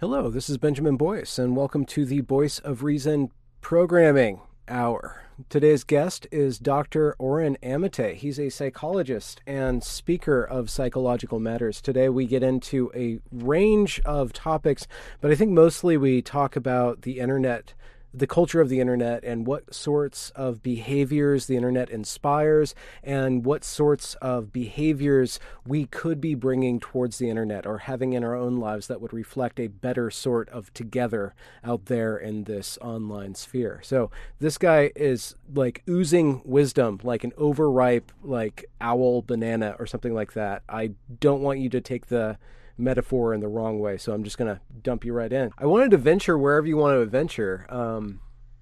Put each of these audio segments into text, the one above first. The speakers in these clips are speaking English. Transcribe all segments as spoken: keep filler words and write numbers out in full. Hello, this is Benjamin Boyce, and welcome to the Voice of Reason Programming Hour. Today's guest is Doctor Oren Amate. He's a psychologist and speaker of psychological matters. Today we get into a range of topics, but I think mostly we talk about the internet, the culture of the internet, and what sorts of behaviors the internet inspires, and what sorts of behaviors we could be bringing towards the internet or having in our own lives that would reflect a better sort of together out there in this online sphere. So this guy is like oozing wisdom, like an overripe, like owl banana or something like that. I don't want you to take the metaphor in the wrong way, so I'm just going to dump you right in. I wanted to venture wherever you want to venture, um,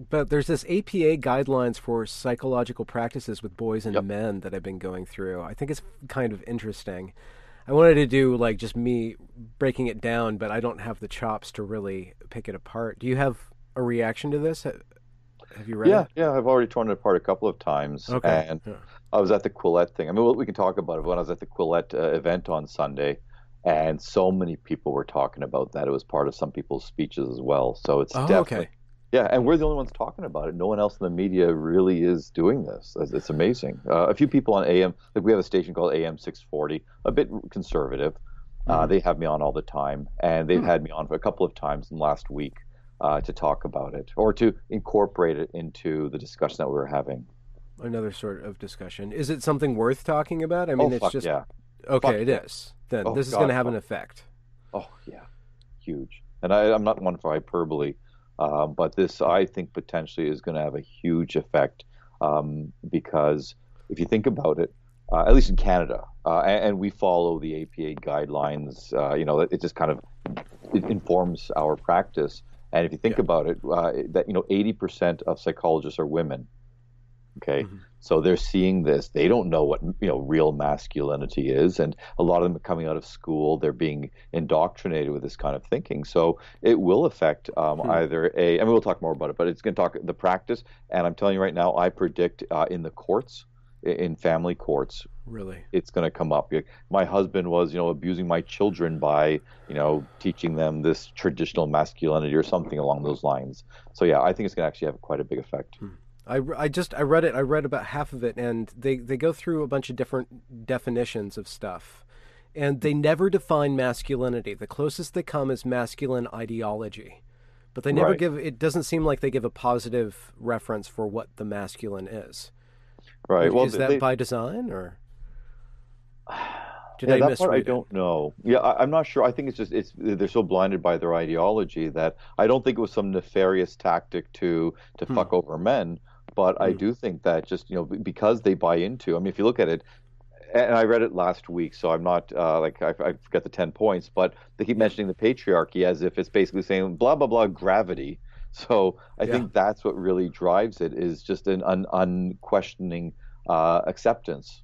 but there's this A P A guidelines for psychological practices with boys and yep. men that I've been going through. I think it's kind of interesting. I wanted to do like just me breaking it down, but I don't have the chops to really pick it apart. Do you have a reaction to this? Have you read yeah, it? Yeah, I've already torn it apart a couple of times. Okay. And yeah. I was at the Quillette thing. I mean, we can talk about it. When I was at the Quillette uh, event on Sunday, and so many people were talking about that. It was part of some people's speeches as well. So it's oh, definitely, okay. yeah. And we're the only ones talking about it. No one else in the media really is doing this. It's, it's amazing. Uh, a few people on A M, like we have a station called A M six forty, a bit conservative. Uh, mm. They have me on all the time, and they've mm. had me on for a couple of times in the last week uh, to talk about it or to incorporate it into the discussion that we were having. Another sort of discussion. Is it something worth talking about? I mean, oh, it's fuck, just yeah. okay. Fuck, it is. Then oh, this is going to have oh. an effect. Oh, yeah. Huge. And I, I'm not one for hyperbole, uh, but this, I think, potentially is going to have a huge effect um, because if you think about it, uh, at least in Canada, uh, and, and we follow the A P A guidelines, uh, you know, it just kind of it informs our practice. And if you think yeah. about it, uh, that, you know, eighty percent of psychologists are women. Okay, mm-hmm. So they're seeing this. They don't know what you know real masculinity is, and a lot of them are coming out of school. They're being indoctrinated with this kind of thinking. So it will affect um, mm-hmm. either a. I mean, we'll talk more about it, but it's going to talk the practice. And I'm telling you right now, I predict uh, in the courts, in family courts, really, it's going to come up. My husband was you know abusing my children by you know teaching them this traditional masculinity or something along those lines. So yeah, I think it's going to actually have quite a big effect. Mm-hmm. I, I just, I read it, I read about half of it, and they, they go through a bunch of different definitions of stuff, and they never define masculinity. The closest they come is masculine ideology, but they never right. give, it doesn't seem like they give a positive reference for what the masculine is. Right. Is, well, is that they, by design, or did yeah, I that misread part I don't it? know. Yeah, I, I'm not sure. I think it's just, it's they're so blinded by their ideology that I don't think it was some nefarious tactic to, to hmm. fuck over men. But I do think that just, you know, because they buy into, I mean, if you look at it, and I read it last week, so I'm not uh, like, I, I forgot the ten points, but they keep mentioning the patriarchy as if it's basically saying blah, blah, blah, gravity. So I yeah. think that's what really drives it is just an un- unquestioning uh, acceptance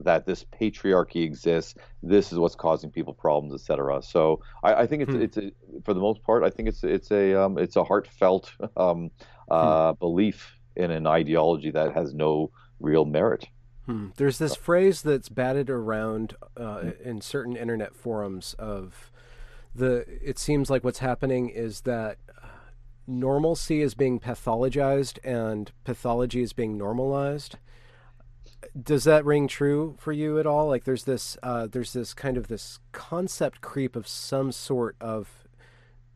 that this patriarchy exists. This is what's causing people problems, et cetera. So I, I think it's, hmm. it's a, for the most part, I think it's, it's a, um, it's a heartfelt um, uh, hmm. belief in an ideology that has no real merit. Hmm. There's this phrase that's batted around uh, hmm. in certain internet forums of the, it seems like what's happening is that normalcy is being pathologized and pathology is being normalized. Does that ring true for you at all? Like there's this, uh, there's this kind of this concept creep of some sort of,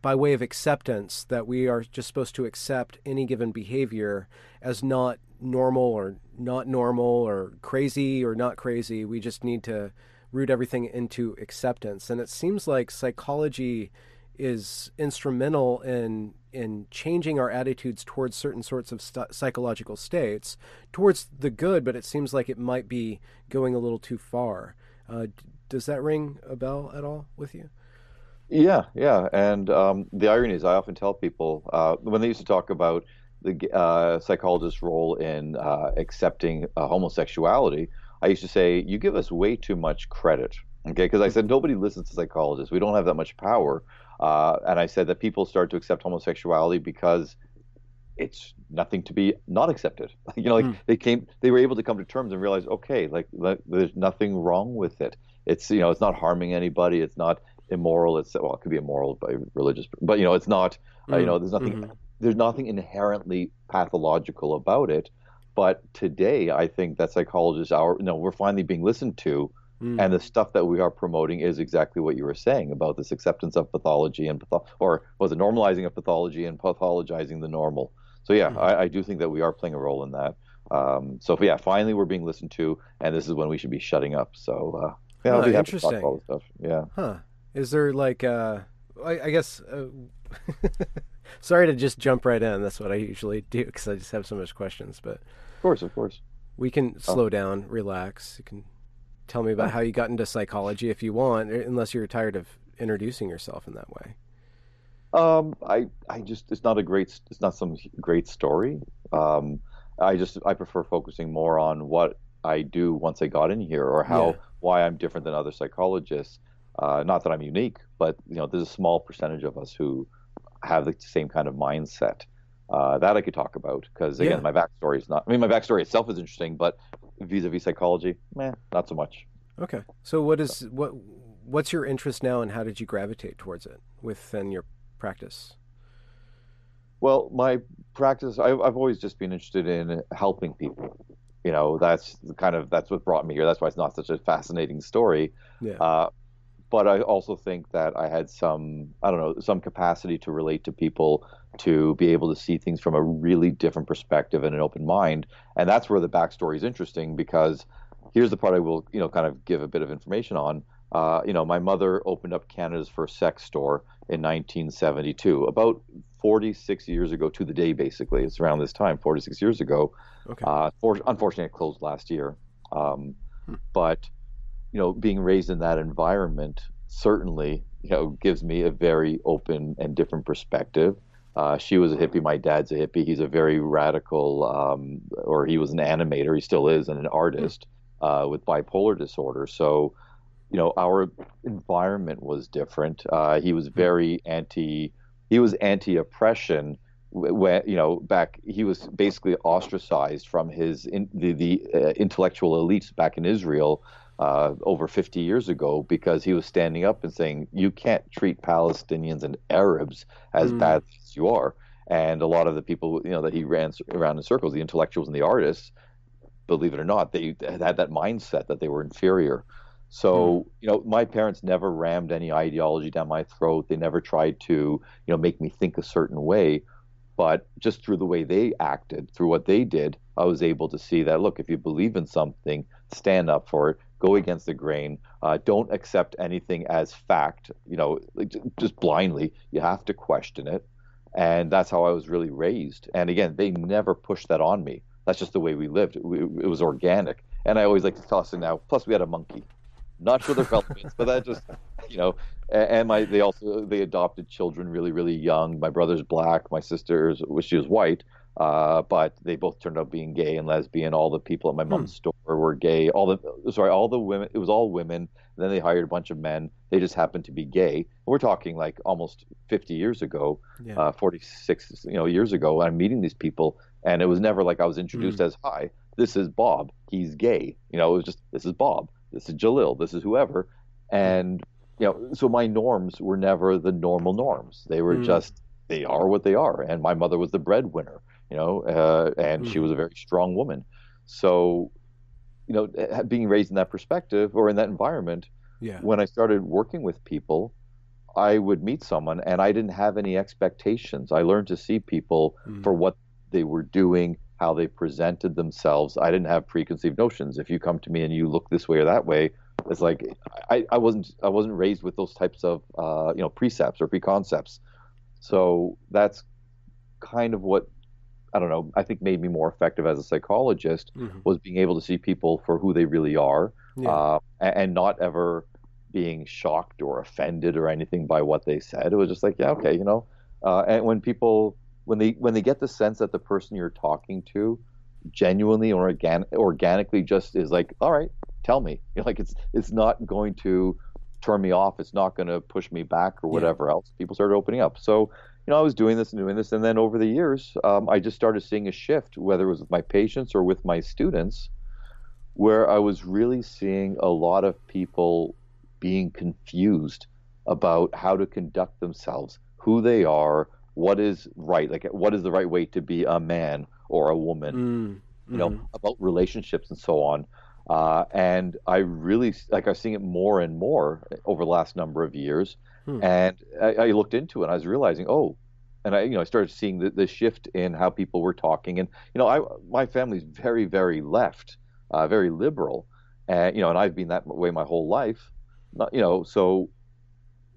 by way of acceptance, that we are just supposed to accept any given behavior as not normal or not normal or crazy or not crazy. We just need to root everything into acceptance. And it seems like psychology is instrumental in in changing our attitudes towards certain sorts of st- psychological states, towards the good, but it seems like it might be going a little too far. Uh, does that ring a bell at all with you? Yeah, yeah. And um, the irony is I often tell people uh, when they used to talk about the uh, psychologist's role in uh, accepting uh, homosexuality, I used to say, you give us way too much credit. Okay, because I said nobody listens to psychologists. We don't have that much power. Uh, and I said that people start to accept homosexuality because it's nothing to be not accepted. You know, like mm. they came, they were able to come to terms and realize, okay, like, like there's nothing wrong with it. It's, you know, it's not harming anybody. It's not immoral. It's, well, it could be immoral by religious, but you know, it's not, mm. uh, you know, there's nothing, mm-hmm. there's nothing inherently pathological about it. But today I think that psychologists are, you know, we're finally being listened to. Mm. And the stuff that we are promoting is exactly what you were saying about this acceptance of pathology and patho- or was it normalizing of pathology and pathologizing the normal. So, yeah, mm-hmm. I, I do think that we are playing a role in that. Um, so, yeah, finally we're being listened to, and this is when we should be shutting up. So, uh, yeah, I'll be happy to talk about all this stuff. Yeah. Huh. Is there like, uh, I, I guess, uh, sorry to just jump right in. That's what I usually do because I just have so much questions. But of course, of course. We can slow oh. down, relax. You can tell me about oh. how you got into psychology if you want, unless you're tired of introducing yourself in that way. Um, I, I just, it's not a great, it's not some great story. Um, I just, I prefer focusing more on what I do once I got in here or how, yeah. why I'm different than other psychologists. Uh, not that I'm unique, but you know, there's a small percentage of us who have the same kind of mindset, uh, that I could talk about. Cause again, yeah. my backstory is not, I mean, my backstory itself is interesting, but vis-a-vis psychology, meh, not so much. Okay. So what is, so. what, what's your interest now and how did you gravitate towards it within your practice? Well, my practice, I, I've always just been interested in helping people. You know, that's the kind of, that's what brought me here. That's why it's not such a fascinating story. Yeah. Uh, but I also think that I had some, I don't know, some capacity to relate to people, to be able to see things from a really different perspective and an open mind. And that's where the backstory is interesting because here's the part I will, you know, kind of give a bit of information on. Uh, you know, my mother opened up Canada's first sex store in nineteen seventy-two, about forty-six years ago to the day, basically. It's around this time, forty-six years ago. Okay. Uh, for, unfortunately, it closed last year. Um, hmm. But, you know, being raised in that environment certainly, you know, gives me a very open and different perspective. Uh, she was a hippie. My dad's a hippie. He's a very radical, um, or he was an animator. He still is, and an artist hmm. uh, with bipolar disorder. So, you know, our environment was different. Uh, he was very anti, he was anti-oppression when, you know, back, he was basically ostracized from his, in, the, the uh, intellectual elites back in Israel uh, over fifty years ago because he was standing up and saying, you can't treat Palestinians and Arabs as mm. bad as you are. And a lot of the people, you know, that he ran around in circles, the intellectuals and the artists, believe it or not, they had that mindset that they were inferior. So, you know, my parents never rammed any ideology down my throat. They never tried to, you know, make me think a certain way. But just through the way they acted, through what they did, I was able to see that, look, if you believe in something, stand up for it, go against the grain. Uh, don't accept anything as fact, you know, like, just blindly. You have to question it. And that's how I was really raised. And again, they never pushed that on me. That's just the way we lived. It, it was organic. And I always like to toss it now. Plus, we had a monkey. Not sure they're relevant, but that just, you know, and my, they also, they adopted children really, really young. My brother's black, my sister's, well, she was white, uh, but they both turned out being gay and lesbian. All the people at my mom's hmm. store were gay. All the, sorry, all the women, it was all women. And then they hired a bunch of men. They just happened to be gay. We're talking like almost fifty years ago, yeah. uh, forty-six you know, years ago. I'm meeting these people and it was never like I was introduced hmm. as, hi, this is Bob. He's gay. You know, it was just, this is Bob. This is Jalil, this is whoever. And, you know, so my norms were never the normal norms. They were mm. just, they are what they are. And my mother was the breadwinner, you know, uh, and mm. she was a very strong woman. So, you know, being raised in that perspective or in that environment, yeah. when I started working with people, I would meet someone and I didn't have any expectations. I learned to see people mm. for what they were doing, how they presented themselves. I didn't have preconceived notions. If you come to me and you look this way or that way, it's like I, I wasn't I wasn't raised with those types of uh, you know, precepts or preconcepts. So that's kind of what, I don't know, I think made me more effective as a psychologist mm-hmm. was being able to see people for who they really are, yeah. uh, and, and not ever being shocked or offended or anything by what they said. It was just like, yeah, okay, you know. Uh, and when people, when they when they get the sense that the person you're talking to genuinely or organic, organically just is like, all right, tell me. You know, like it's it's not going to turn me off. It's not going to push me back or whatever yeah. else. People started opening up. So, you know, I was doing this and doing this. And then over the years, um, I just started seeing a shift, whether it was with my patients or with my students, where I was really seeing a lot of people being confused about how to conduct themselves, who they are, what is right, like what is the right way to be a man or a woman, mm, you know, mm. about relationships and so on. Uh, and I really, like I was seeing it more and more over the last number of years. Hmm. And I, I looked into it and I was realizing, oh, and I, you know, I started seeing the, the shift in how people were talking. And, you know, I, my family's very, very left, uh, very liberal. And, you know, and I've been that way my whole life. Not, you know, so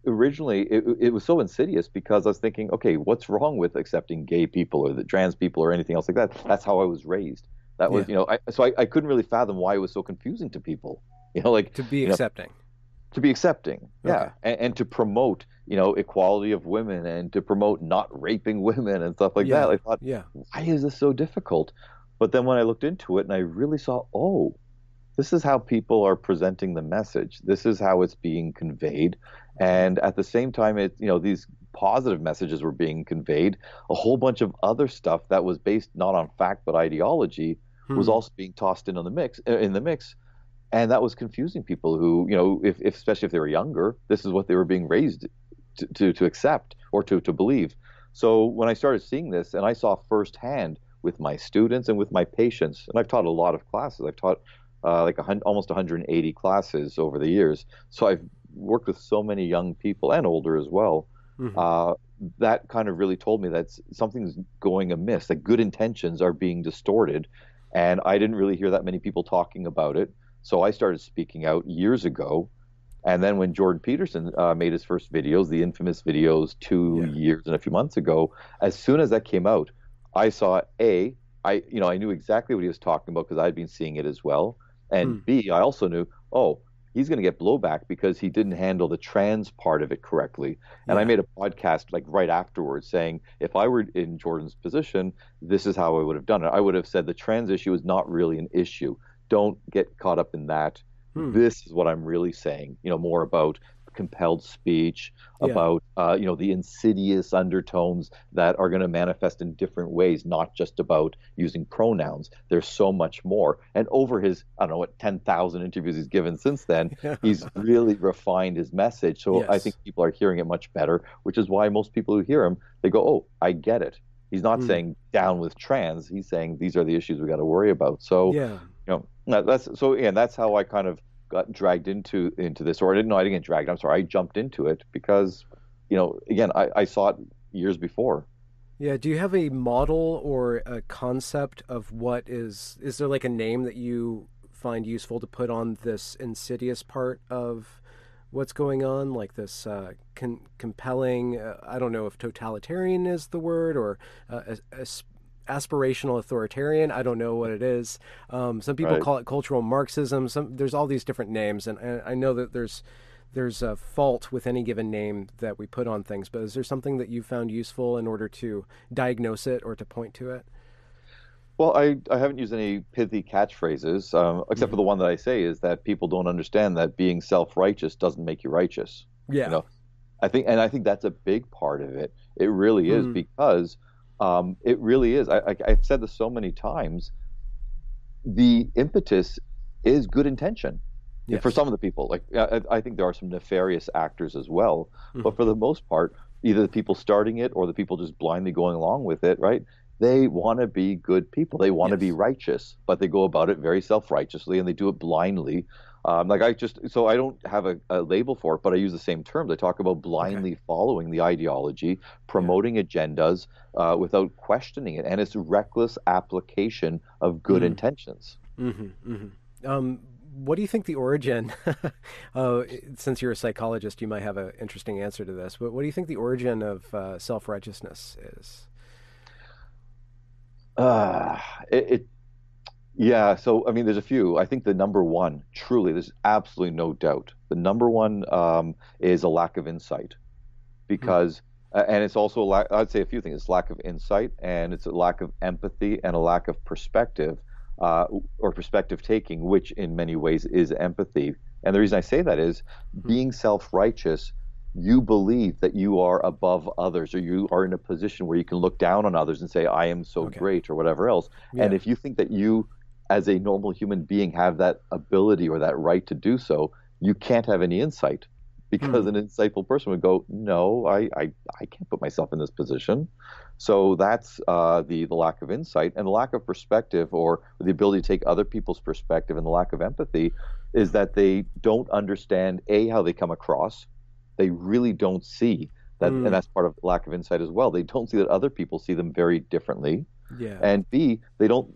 originally it, it was so insidious because I was thinking, okay, what's wrong with accepting gay people or the trans people or anything else like that? That's how I was raised. That was, yeah. you know, I, so I, I couldn't really fathom why it was so confusing to people, you know, like to be accepting, know, to be accepting. Okay. Yeah. And, and to promote, you know, equality of women and to promote not raping women and stuff like yeah. that. I thought, yeah. why is this so difficult? But then when I looked into it and I really saw, oh, this is how people are presenting the message. This is how it's being conveyed. And at the same time, it, you know, these positive messages were being conveyed. A whole bunch of other stuff that was based not on fact but ideology hmm. was also being tossed in on the mix, in the mix. And that was confusing people who, you know, if, if especially if they were younger, this is what they were being raised to, to, to accept or to, to believe. So when I started seeing this, and I saw firsthand with my students and with my patients, and I've taught a lot of classes. I've taught Uh, like a hundred, almost one hundred eighty classes over the years. So I've worked with so many young people and older as well. Mm-hmm. Uh, that kind of really told me that something's going amiss, that good intentions are being distorted. And I didn't really hear that many people talking about it. So I started speaking out years ago. And then when Jordan Peterson uh, made his first videos, the infamous videos two yeah. years and a few months ago, as soon as that came out, I saw A, I, you know, I knew exactly what he was talking about because I'd been seeing it as well. And mm. B, I also knew, oh, he's going to get blowback because he didn't handle the trans part of it correctly. And yeah. I made a podcast like right afterwards saying, if I were in Jordan's position, this is how I would have done it. I would have said the trans issue is not really an issue. Don't get caught up in that. Mm. This is what I'm really saying, you know, more about compelled speech, yeah. about, uh, you know, the insidious undertones that are going to manifest in different ways, not just about using pronouns. There's so much more. And over his, I don't know what, ten thousand interviews he's given since then, yeah. he's really refined his message. So yes. I think people are hearing it much better, which is why most people who hear him, they go, oh, I get it. He's not mm. saying down with trans. He's saying these are the issues we got to worry about. So, yeah. you know, that's, so yeah, that's how I kind of got dragged into into this, or I didn't know I didn't get dragged. I'm sorry, I jumped into it because, you know, again, I, I saw it years before. Yeah. Do you have a model or a concept of what is, is there like a name that you find useful to put on this insidious part of what's going on? Like this uh, con- compelling, uh, I don't know if totalitarian is the word or uh, a, a aspirational authoritarian. I don't know what it is. Um, some people right. call it cultural Marxism. Some, there's all these different names. And, and I know that there's, there's a fault with any given name that we put on things, but is there something that you found useful in order to diagnose it or to point to it? Well, I, I haven't used any pithy catchphrases, um, except mm-hmm. for the one that I say is that people don't understand that being self-righteous doesn't make you righteous. Yeah. You know? I think, and I think that's a big part of it. It really is mm-hmm. because Um, it really is. I, I, I've said this so many times. The impetus is good intention yes. for some of the people. Like I, I think there are some nefarious actors as well, mm-hmm. but for the most part, either the people starting it or the people just blindly going along with it, right? They want to be good people. They want to yes. be righteous, but they go about it very self-righteously and they do it blindly. Um, like I just, so I don't have a, a label for it, but I use the same terms. I talk about blindly okay. following the ideology, promoting yeah. agendas uh, without questioning it, and it's reckless application of good mm. intentions. Mm-hmm, mm-hmm. Um, what do you think the origin? uh, since you're a psychologist, you might have an interesting answer to this. But what do you think the origin of uh, self-righteousness is? Uh, it. it Yeah. So, I mean, there's a few. I think the number one, truly, there's absolutely no doubt. The number one um, is a lack of insight, because mm-hmm. Uh, and it's also, a lack, I'd say a few things. It's lack of insight, and it's a lack of empathy, and a lack of perspective, uh, or perspective taking, which in many ways is empathy. And the reason I say that is, mm-hmm. being self-righteous, you believe that you are above others, or you are in a position where you can look down on others and say, I am so okay. great, or whatever else. Yeah. And if you think that you, as a normal human being, have that ability or that right to do so, you can't have any insight. Because an insightful person would go, no, I, I, I can't put myself in this position. So that's uh, the, the lack of insight. And the lack of perspective, or the ability to take other people's perspective, and the lack of empathy is that they don't understand, A, how they come across. They really don't see that, mm. and that's part of lack of insight as well. They don't see that other people see them very differently. Yeah. And B, they don't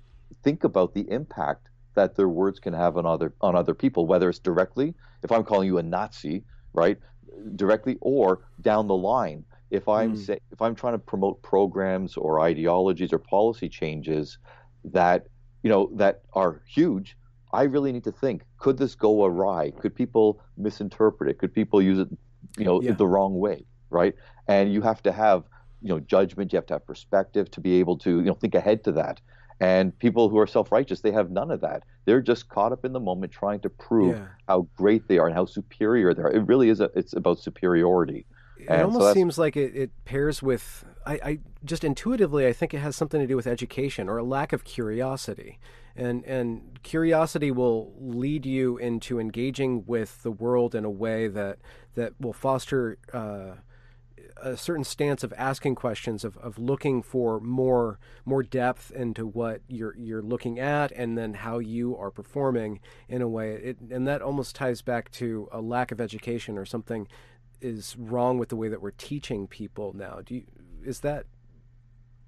think about the impact that their words can have on other on other people, whether it's directly, if I'm calling you a Nazi, right, directly, or down the line. If I'm mm. say, if I'm trying to promote programs or ideologies or policy changes that, you know, that are huge, I really need to think: could this go awry? Could people misinterpret it? Could people use it, you know, yeah. the wrong way? Right? And you have to have, you know, judgment. You have to have perspective to be able to, you know, think ahead to that. And people who are self-righteous, they have none of that. They're just caught up in the moment trying to prove yeah. how great they are and how superior they are. It really is a, it's about superiority. It and almost so seems like it, it pairs with, I, I just intuitively, I think it has something to do with education or a lack of curiosity. And and curiosity will lead you into engaging with the world in a way that, that will foster uh, a certain stance of asking questions, of, of looking for more more depth into what you're you're looking at, and then how you are performing in a way. It, and that almost ties back to a lack of education, or something is wrong with the way that we're teaching people now. Do you, is that?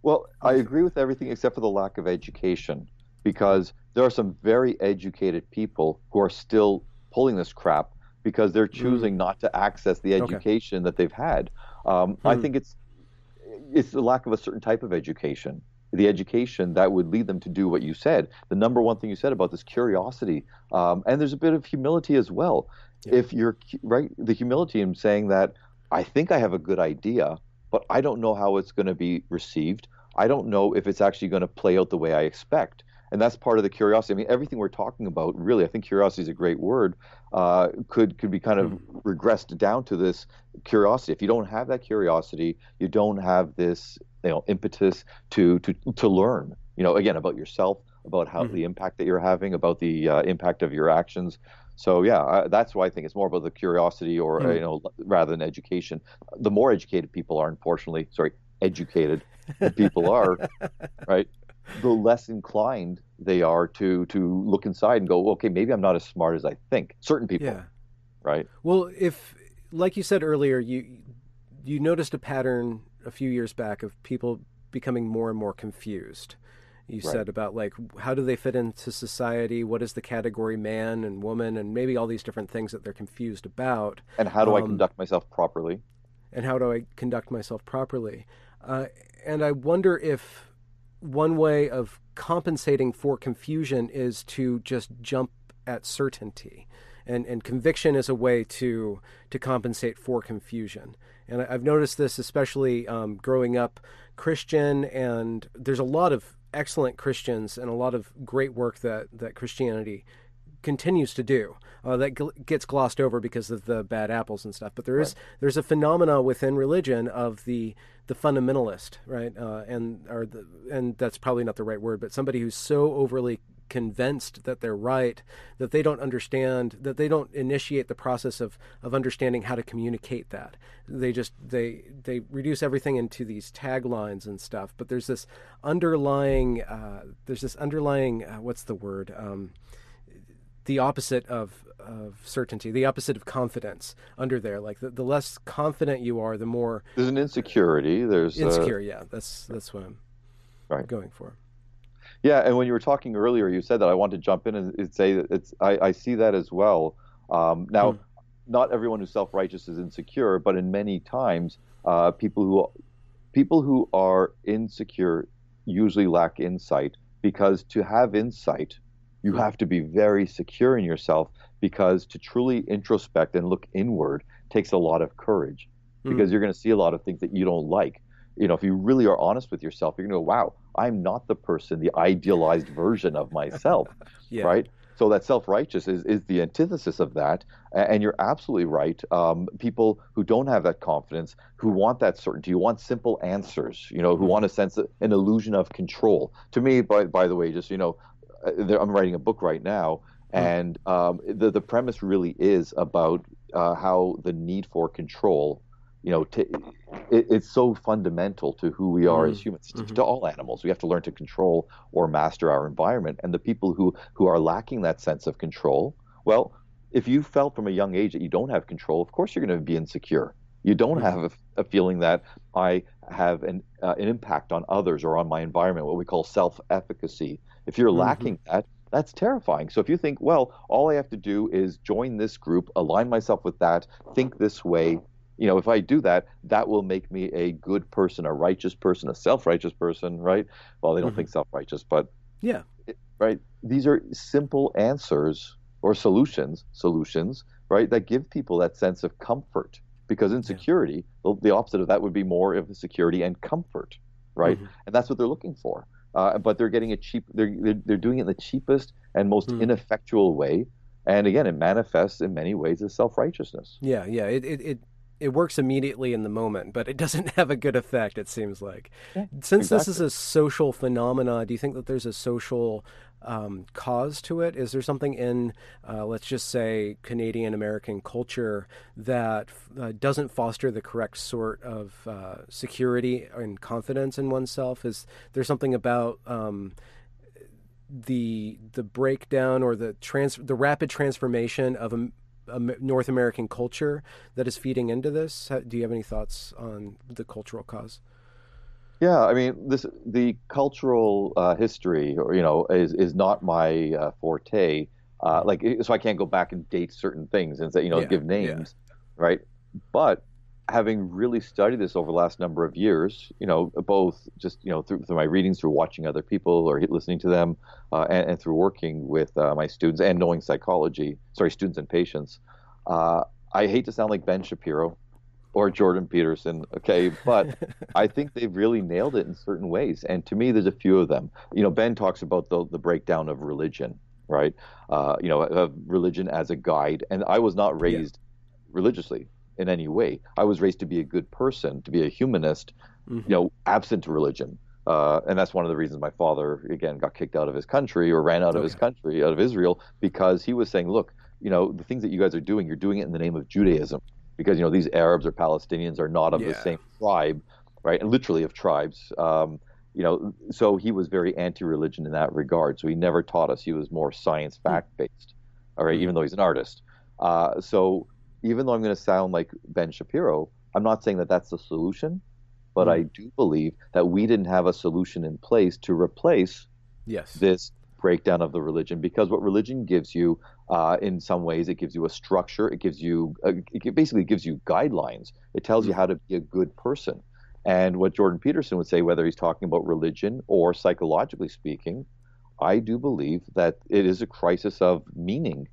Well, I agree with everything except for the lack of education, because there are some very educated people who are still pulling this crap because they're choosing mm. not to access the education okay. that they've had. Um, hmm. I think it's it's the lack of a certain type of education, the education that would lead them to do what you said. The number one thing you said about this curiosity, um, and there's a bit of humility as well. Yeah. If you're right, the humility in saying that I think I have a good idea, but I don't know how it's going to be received. I don't know if it's actually going to play out the way I expect. And that's part of the curiosity. I mean, everything we're talking about, really, I think curiosity is a great word, uh, could could be kind of regressed down to this curiosity. If you don't have that curiosity, you don't have this, you know, impetus to to to learn, you know, again, about yourself, about how mm-hmm. the impact that you're having, about the uh, impact of your actions. So, yeah, I, that's why I think it's more about the curiosity, or, mm-hmm. you know, rather than education. The more educated people are, unfortunately, sorry, educated people are, right? The less inclined they are to to look inside and go, okay, maybe I'm not as smart as I think. Certain people, yeah. right? Well, if, like you said earlier, you you noticed a pattern a few years back of people becoming more and more confused. You right. said about, like, how do they fit into society? What is the category man and woman, and maybe all these different things that they're confused about. And how do um, I conduct myself properly? And how do I conduct myself properly? Uh, and I wonder if one way of compensating for confusion is to just jump at certainty, and and conviction is a way to to compensate for confusion. And I've noticed this, especially um, growing up Christian, and there's a lot of excellent Christians and a lot of great work that that Christianity continues to do uh, that gl- gets glossed over because of the bad apples and stuff. But there is right. there's a phenomena within religion of the the fundamentalist, right? Uh, and or the, and that's probably not the right word, but somebody who's so overly convinced that they're right that they don't understand, that they don't initiate the process of of understanding how to communicate that. They just they they reduce everything into these taglines and stuff. But there's this underlying uh, there's this underlying uh, what's the word? Um, the opposite of, of certainty, the opposite of confidence under there. Like the, the less confident you are, the more... There's an insecurity. There's insecure, a... yeah. That's that's what I'm right. going for. Yeah, and when you were talking earlier, you said that I want to jump in and say that it's. I, I see that as well. Um, now, hmm. not everyone who's self-righteous is insecure, but in many times, uh, people who people who are insecure usually lack insight, because to have insight... You have to be very secure in yourself, because to truly introspect and look inward takes a lot of courage, because mm. you're going to see a lot of things that you don't like. You know, if you really are honest with yourself, you're going to go, wow, I'm not the person, the idealized version of myself, yeah. right? So that self-righteous is, is the antithesis of that. And you're absolutely right. Um, people who don't have that confidence, who want that certainty, who want simple answers, you know, who want a sense of an illusion of control. To me, by, by the way, just, you know, I'm writing a book right now. And um, the, the premise really is about uh, how the need for control, you know, t- it, it's so fundamental to who we are mm. as humans, mm-hmm. to all animals. We have to learn to control or master our environment. And the people who, who are lacking that sense of control, well, if you felt from a young age that you don't have control, of course you're going to be insecure. You don't have a, a feeling that I have an, uh, an impact on others or on my environment, what we call self-efficacy. If you're mm-hmm. lacking that, that's terrifying. So if you think, well, all I have to do is join this group, align myself with that, think this way, you know, if I do that, that will make me a good person, a righteous person, a self-righteous person, right? Well, they don't mm-hmm. think self-righteous, but yeah, right. These are simple answers or solutions, solutions, right, that give people that sense of comfort. Because insecurity, yeah. the, the opposite of that would be more of security and comfort, right? Mm-hmm. And that's what they're looking for. Uh, but they're getting a cheap. They're they're, they're doing it in the cheapest and most mm. ineffectual way. And again, it manifests in many ways as self-righteousness. Yeah, yeah. It it. it... It works immediately in the moment, but it doesn't have a good effect, it seems like. Yeah, Since exactly. this is a social phenomena, do you think that there's a social um, cause to it? Is there something in, uh, let's just say, Canadian-American culture that uh, doesn't foster the correct sort of uh, security and confidence in oneself? Is there something about... Um, the the breakdown or the trans the rapid transformation of... a North American culture that is feeding into this? Do you have any thoughts on the cultural cause? Yeah, I mean, this the cultural uh, history, you know, is is not my uh, forte. Uh, like, so I can't go back and date certain things and say, you know, yeah, give names, yeah. right? But having really studied this over the last number of years, you know, both just, you know, through, through my readings, through watching other people or listening to them, uh, and, and through working with uh, my students and knowing psychology, sorry, students and patients, uh, I hate to sound like Ben Shapiro or Jordan Peterson, okay, but I think they've really nailed it in certain ways. And to me, there's a few of them. You know, Ben talks about the, the breakdown of religion, right? Uh, you know, of religion as a guide. And I was not raised yeah. religiously. In any way. I was raised to be a good person, to be a humanist, mm-hmm. you know, absent religion. Uh, and that's one of the reasons my father, again, got kicked out of his country or ran out okay. of his country, out of Israel, because he was saying, look, you know, the things that you guys are doing, you're doing it in the name of Judaism, because, you know, these Arabs or Palestinians are not of yeah. the same tribe, right? And literally of tribes. Um, you know, so he was very anti-religion in that regard. So he never taught us. He was more science fact-based, mm-hmm. all right, mm-hmm. even though he's an artist. Uh, so... Even though I'm going to sound like Ben Shapiro, I'm not saying that that's the solution, but mm. I do believe that we didn't have a solution in place to replace yes. this breakdown of the religion, because what religion gives you, uh, in some ways, it gives you a structure, it gives you, a, it basically gives you guidelines. It tells mm. you how to be a good person. And what Jordan Peterson would say, whether he's talking about religion or psychologically speaking, I do believe that it is a crisis of meaning.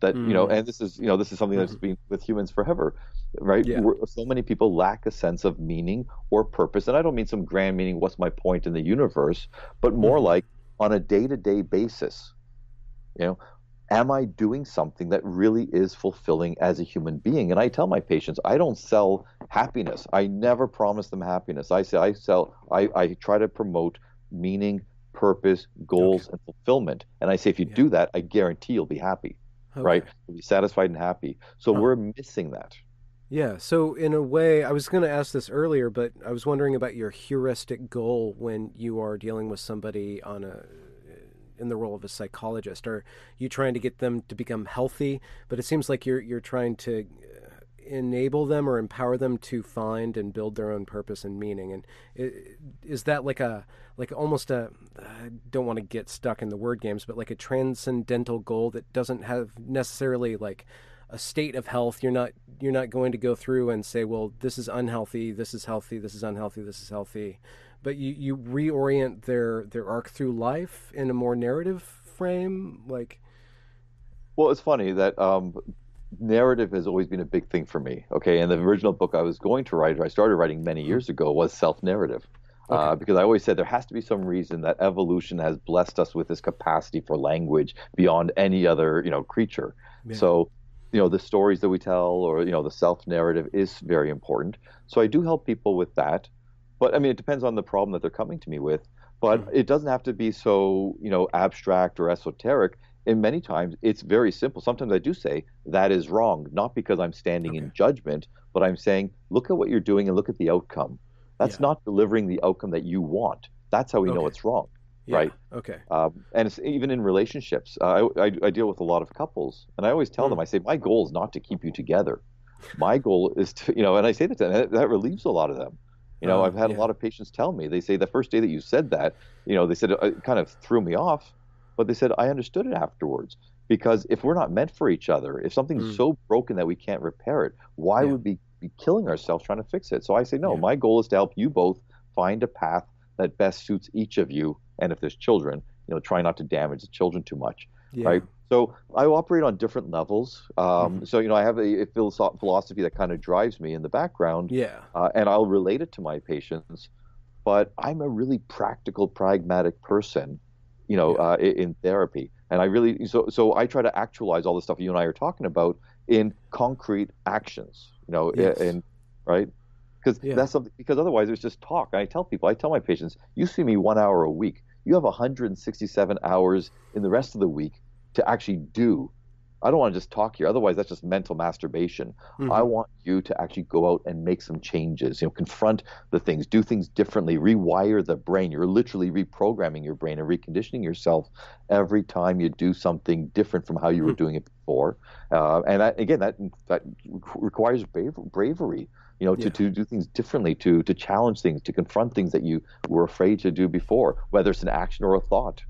That, you know, and this is, you know, this is something that's been with humans forever, right? Yeah. So many people lack a sense of meaning or purpose. And I don't mean some grand meaning, what's my point in the universe, but more mm-hmm. like on a day-to-day basis, you know, am I doing something that really is fulfilling as a human being? And I tell my patients, I don't sell happiness. I never promise them happiness. I say, I sell, I, I try to promote meaning, purpose, goals, okay. and fulfillment. And I say, if you yeah. do that, I guarantee you'll be happy. Okay. Right? We'll be satisfied and happy. So oh. we're missing that. Yeah. So in a way, I was going to ask this earlier, but I was wondering about your heuristic goal when you are dealing with somebody on a in the role of a psychologist. Are you trying to get them to become healthy? But it seems like you're you're trying to enable them or empower them to find and build their own purpose and meaning. And is that like a, like almost a, I don't want to get stuck in the word games, but like a transcendental goal that doesn't have necessarily like a state of health. You're not, you're not going to go through and say, well, this is unhealthy. This is healthy. This is unhealthy. This is healthy. But you, you reorient their, their arc through life in a more narrative frame? Like, well, it's funny that um, narrative has always been a big thing for me. Okay, and the original book I was going to write, or I started writing many years ago, was self-narrative. Okay. Uh, because I always said there has to be some reason that evolution has blessed us with this capacity for language beyond any other, you know, creature. Yeah. So, you know, the stories that we tell, or, you know, the self-narrative is very important. So I do help people with that. But, I mean, it depends on the problem that they're coming to me with. But mm-hmm. it doesn't have to be so, you know, abstract or esoteric. And many times it's very simple. Sometimes I do say that is wrong, not because I'm standing okay. in judgment, but I'm saying, look at what you're doing and look at the outcome. That's yeah. not delivering the outcome that you want. That's how we okay. know it's wrong, yeah. right? Okay. Um, and it's even in relationships. Uh, I, I, I deal with a lot of couples, and I always tell mm. them, I say, my goal is not to keep you together. My goal is to, you know, and I say that to them, that, that relieves a lot of them. You know, uh, I've had yeah. a lot of patients tell me, they say the first day that you said that, you know, they said it, it kind of threw me off, but they said I understood it afterwards. Because if we're not meant for each other, if something's mm. so broken that we can't repair it, why yeah. would we be killing ourselves trying to fix it? So I say, no, yeah. my goal is to help you both find a path that best suits each of you. And if there's children, you know, try not to damage the children too much. Yeah. Right. So I operate on different levels. Um, mm-hmm. So, you know, I have a, a philosophy that kind of drives me in the background. Yeah. Uh, and I'll relate it to my patients. But I'm a really practical, pragmatic person, you know, yeah. uh, in therapy. And I really, so, so I try to actualize all the stuff you and I are talking about in concrete actions. You know, yes. and right, because yeah. that's something. Because otherwise, it's just talk. I tell people, I tell my patients, you see me one hour a week. You have one hundred sixty-seven hours in the rest of the week to actually do. I don't want to just talk here. Otherwise, that's just mental masturbation. Mm-hmm. I want you to actually go out and make some changes. You know, confront the things, do things differently, rewire the brain. You're literally reprogramming your brain and reconditioning yourself every time you do something different from how you were mm-hmm. doing it before. Uh, and that, again, that that requires bravery. You know, to, yeah. to do things differently, to to challenge things, to confront things that you were afraid to do before, whether it's an action or a thought.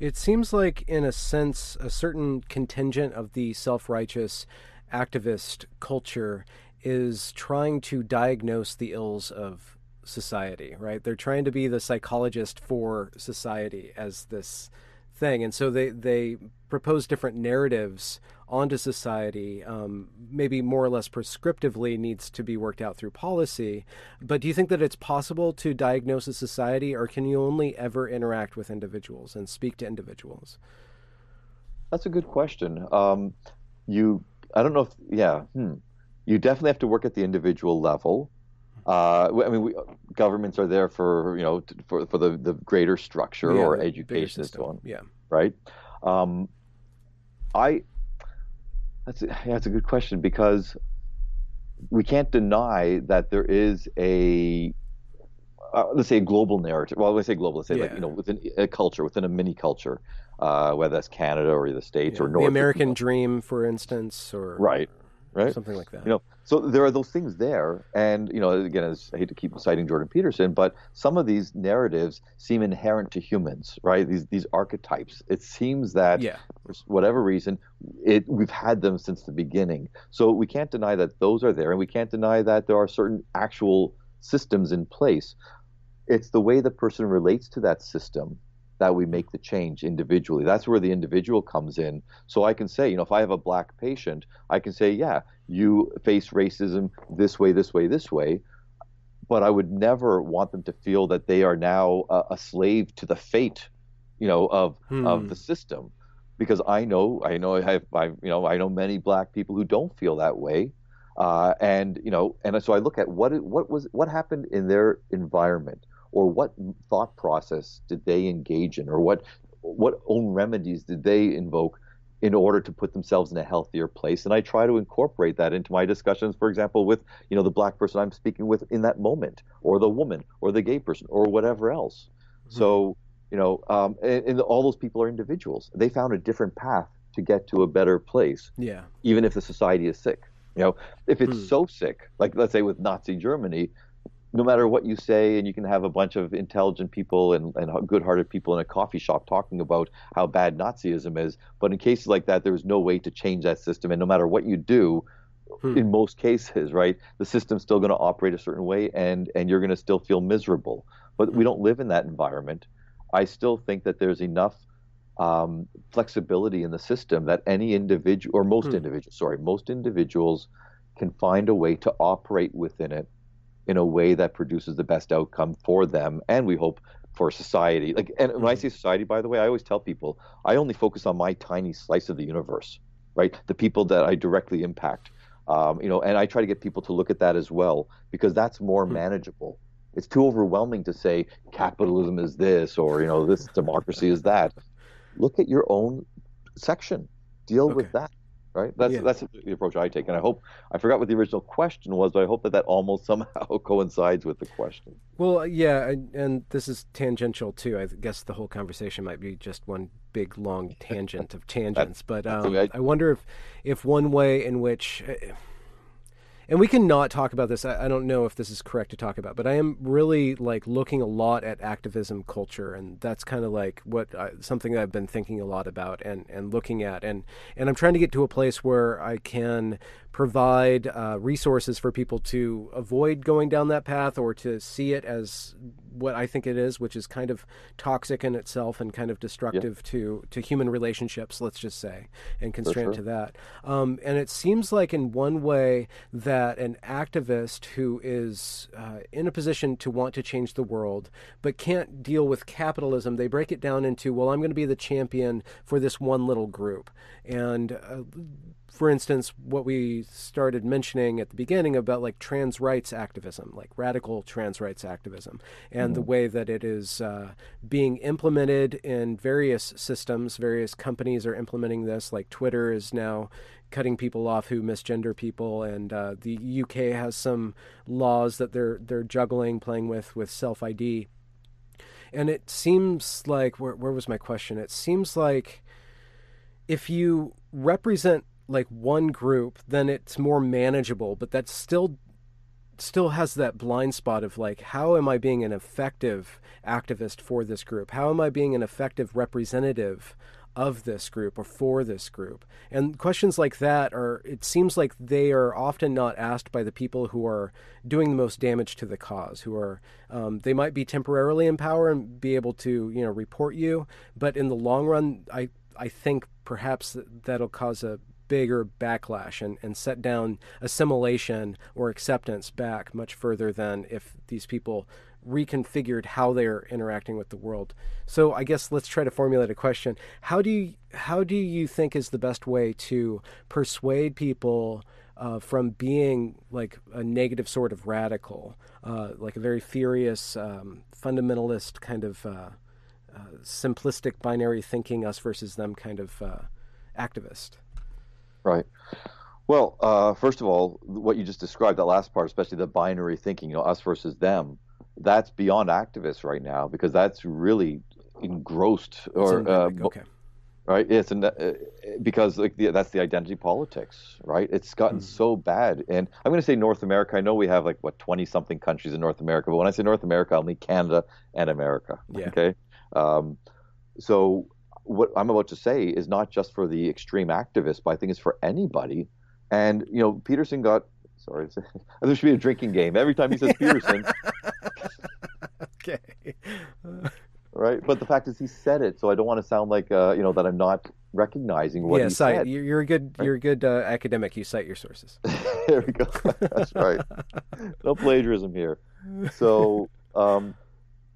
It seems like, in a sense, a certain contingent of the self-righteous activist culture is trying to diagnose the ills of society, right? They're trying to be the psychologist for society as this thing. And so they, they propose different narratives onto society, um, maybe more or less prescriptively, needs to be worked out through policy. But do you think that it's possible to diagnose a society, or can you only ever interact with individuals and speak to individuals? That's a good question. Um, you, I don't know if, yeah, hmm. you definitely have to work at the individual level. Uh, I mean, we, governments are there for, you know, for, for the, the greater structure yeah, or education. System. One, yeah. Right. Um, I, that's a, yeah, that's a good question, because we can't deny that there is a, uh, let's say a global narrative. Well, let's say global, let's say yeah. like, you know, within a culture, within a mini culture, uh, whether that's Canada or the States yeah. or North. The American or, dream, for instance, or. Right. Right. Something like that. You know, so there are those things there. And, you know, again, as I hate to keep citing Jordan Peterson, but some of these narratives seem inherent to humans, right? These these archetypes. It seems that yeah. for whatever reason, it we've had them since the beginning. So we can't deny that those are there, and we can't deny that there are certain actual systems in place. It's the way the person relates to that system that we make the change individually. That's where the individual comes in. So I can say, you know, if I have a black patient, I can say, yeah, you face racism this way, this way, this way. But I would never want them to feel that they are now a, a slave to the fate, you know, of hmm. of the system, because I know, I know, I have, I, you know, I know many black people who don't feel that way, uh, and you know, and so I look at what what was what happened in their environment. Or what thought process did they engage in, or what what own remedies did they invoke in order to put themselves in a healthier place? And I try to incorporate that into my discussions, for example, with, you know, the black person I'm speaking with in that moment, or the woman, or the gay person, or whatever else. Mm-hmm. So, you know, um, and, and all those people are individuals. They found a different path to get to a better place, yeah. even if the society is sick. You know, if it's mm. so sick, like let's say with Nazi Germany, no matter what you say, and you can have a bunch of intelligent people and, and good-hearted people in a coffee shop talking about how bad Nazism is, but in cases like that, there was no way to change that system. And no matter what you do, hmm. in most cases, right, the system's still going to operate a certain way, and, and you're going to still feel miserable. But hmm. we don't live in that environment. I still think that there's enough um, flexibility in the system that any individual or most hmm. individuals, sorry, most individuals can find a way to operate within it in a way that produces the best outcome for them. And we hope for society. Like, and when I say society, by the way, I always tell people, I only focus on my tiny slice of the universe, right? The people that I directly impact, um, you know, and I try to get people to look at that as well, because that's more manageable. It's too overwhelming to say capitalism is this, or, you know, this democracy is that. Look at your own section, deal okay. with that. Right. That's yeah. that's the approach I take. And I hope, I forgot what the original question was, but I hope that that almost somehow coincides with the question. Well, yeah. And, and this is tangential, too. I guess the whole conversation might be just one big, long tangent of tangents. But um, I, I wonder if, if one way in which, and we can not talk about this. I, I don't know if this is correct to talk about, but I am really like looking a lot at activism culture. And that's kind of like what I, something that I've been thinking a lot about and, and looking at. And, and I'm trying to get to a place where I can provide uh, resources for people to avoid going down that path, or to see it as what I think it is, which is kind of toxic in itself and kind of destructive yeah. to, to human relationships, let's just say, and constrained sure. to that. Um, and it seems like in one way that an activist who is uh, in a position to want to change the world, but can't deal with capitalism, they break it down into, well, I'm going to be the champion for this one little group. And uh, for instance, what we started mentioning at the beginning about like trans rights activism, like radical trans rights activism, and mm-hmm. the way that it is uh, being implemented in various systems, various companies are implementing this, like Twitter is now cutting people off who misgender people, and uh, the U K has some laws that they're they're juggling, playing with, with self I D. And it seems like, where, where was my question? It seems like if you represent like one group, then it's more manageable, but that still still has that blind spot of like, how am I being an effective activist for this group? How am I being an effective representative of this group or for this group? And questions like that are, it seems like they are often not asked by the people who are doing the most damage to the cause, who are, um, they might be temporarily in power and be able to, you know, report you, but in the long run, I, I think perhaps that'll cause a bigger backlash and, and set down assimilation or acceptance back much further than if these people reconfigured how they're interacting with the world. So I guess let's try to formulate a question. How do you, how do you think is the best way to persuade people uh, from being like a negative sort of radical, uh, like a very furious, um, fundamentalist kind of uh, uh, simplistic binary thinking, us versus them kind of uh, activist? Right. Well, uh, first of all, what you just described, that last part, especially the binary thinking, you know, us versus them, that's beyond activists right now, because that's really engrossed or it's uh, okay. right. It's an, uh, because like the, that's the identity politics, right? It's gotten mm-hmm. so bad. And I'm going to say North America. I know we have like what twenty something countries in North America, but when I say North America, I'll mean Canada and America. Yeah. Okay. Um, so. What I'm about to say is not just for the extreme activists, but I think it's for anybody. And, you know, Peterson got, sorry, there should be a drinking game. Every time he says Peterson. Okay. Uh, right. But the fact is he said it. So I don't want to sound like, uh, you know, that I'm not recognizing what yeah, he cite, said. You're a good, right? You're a good uh, academic. You cite your sources. There we go. That's right. No plagiarism here. So, um,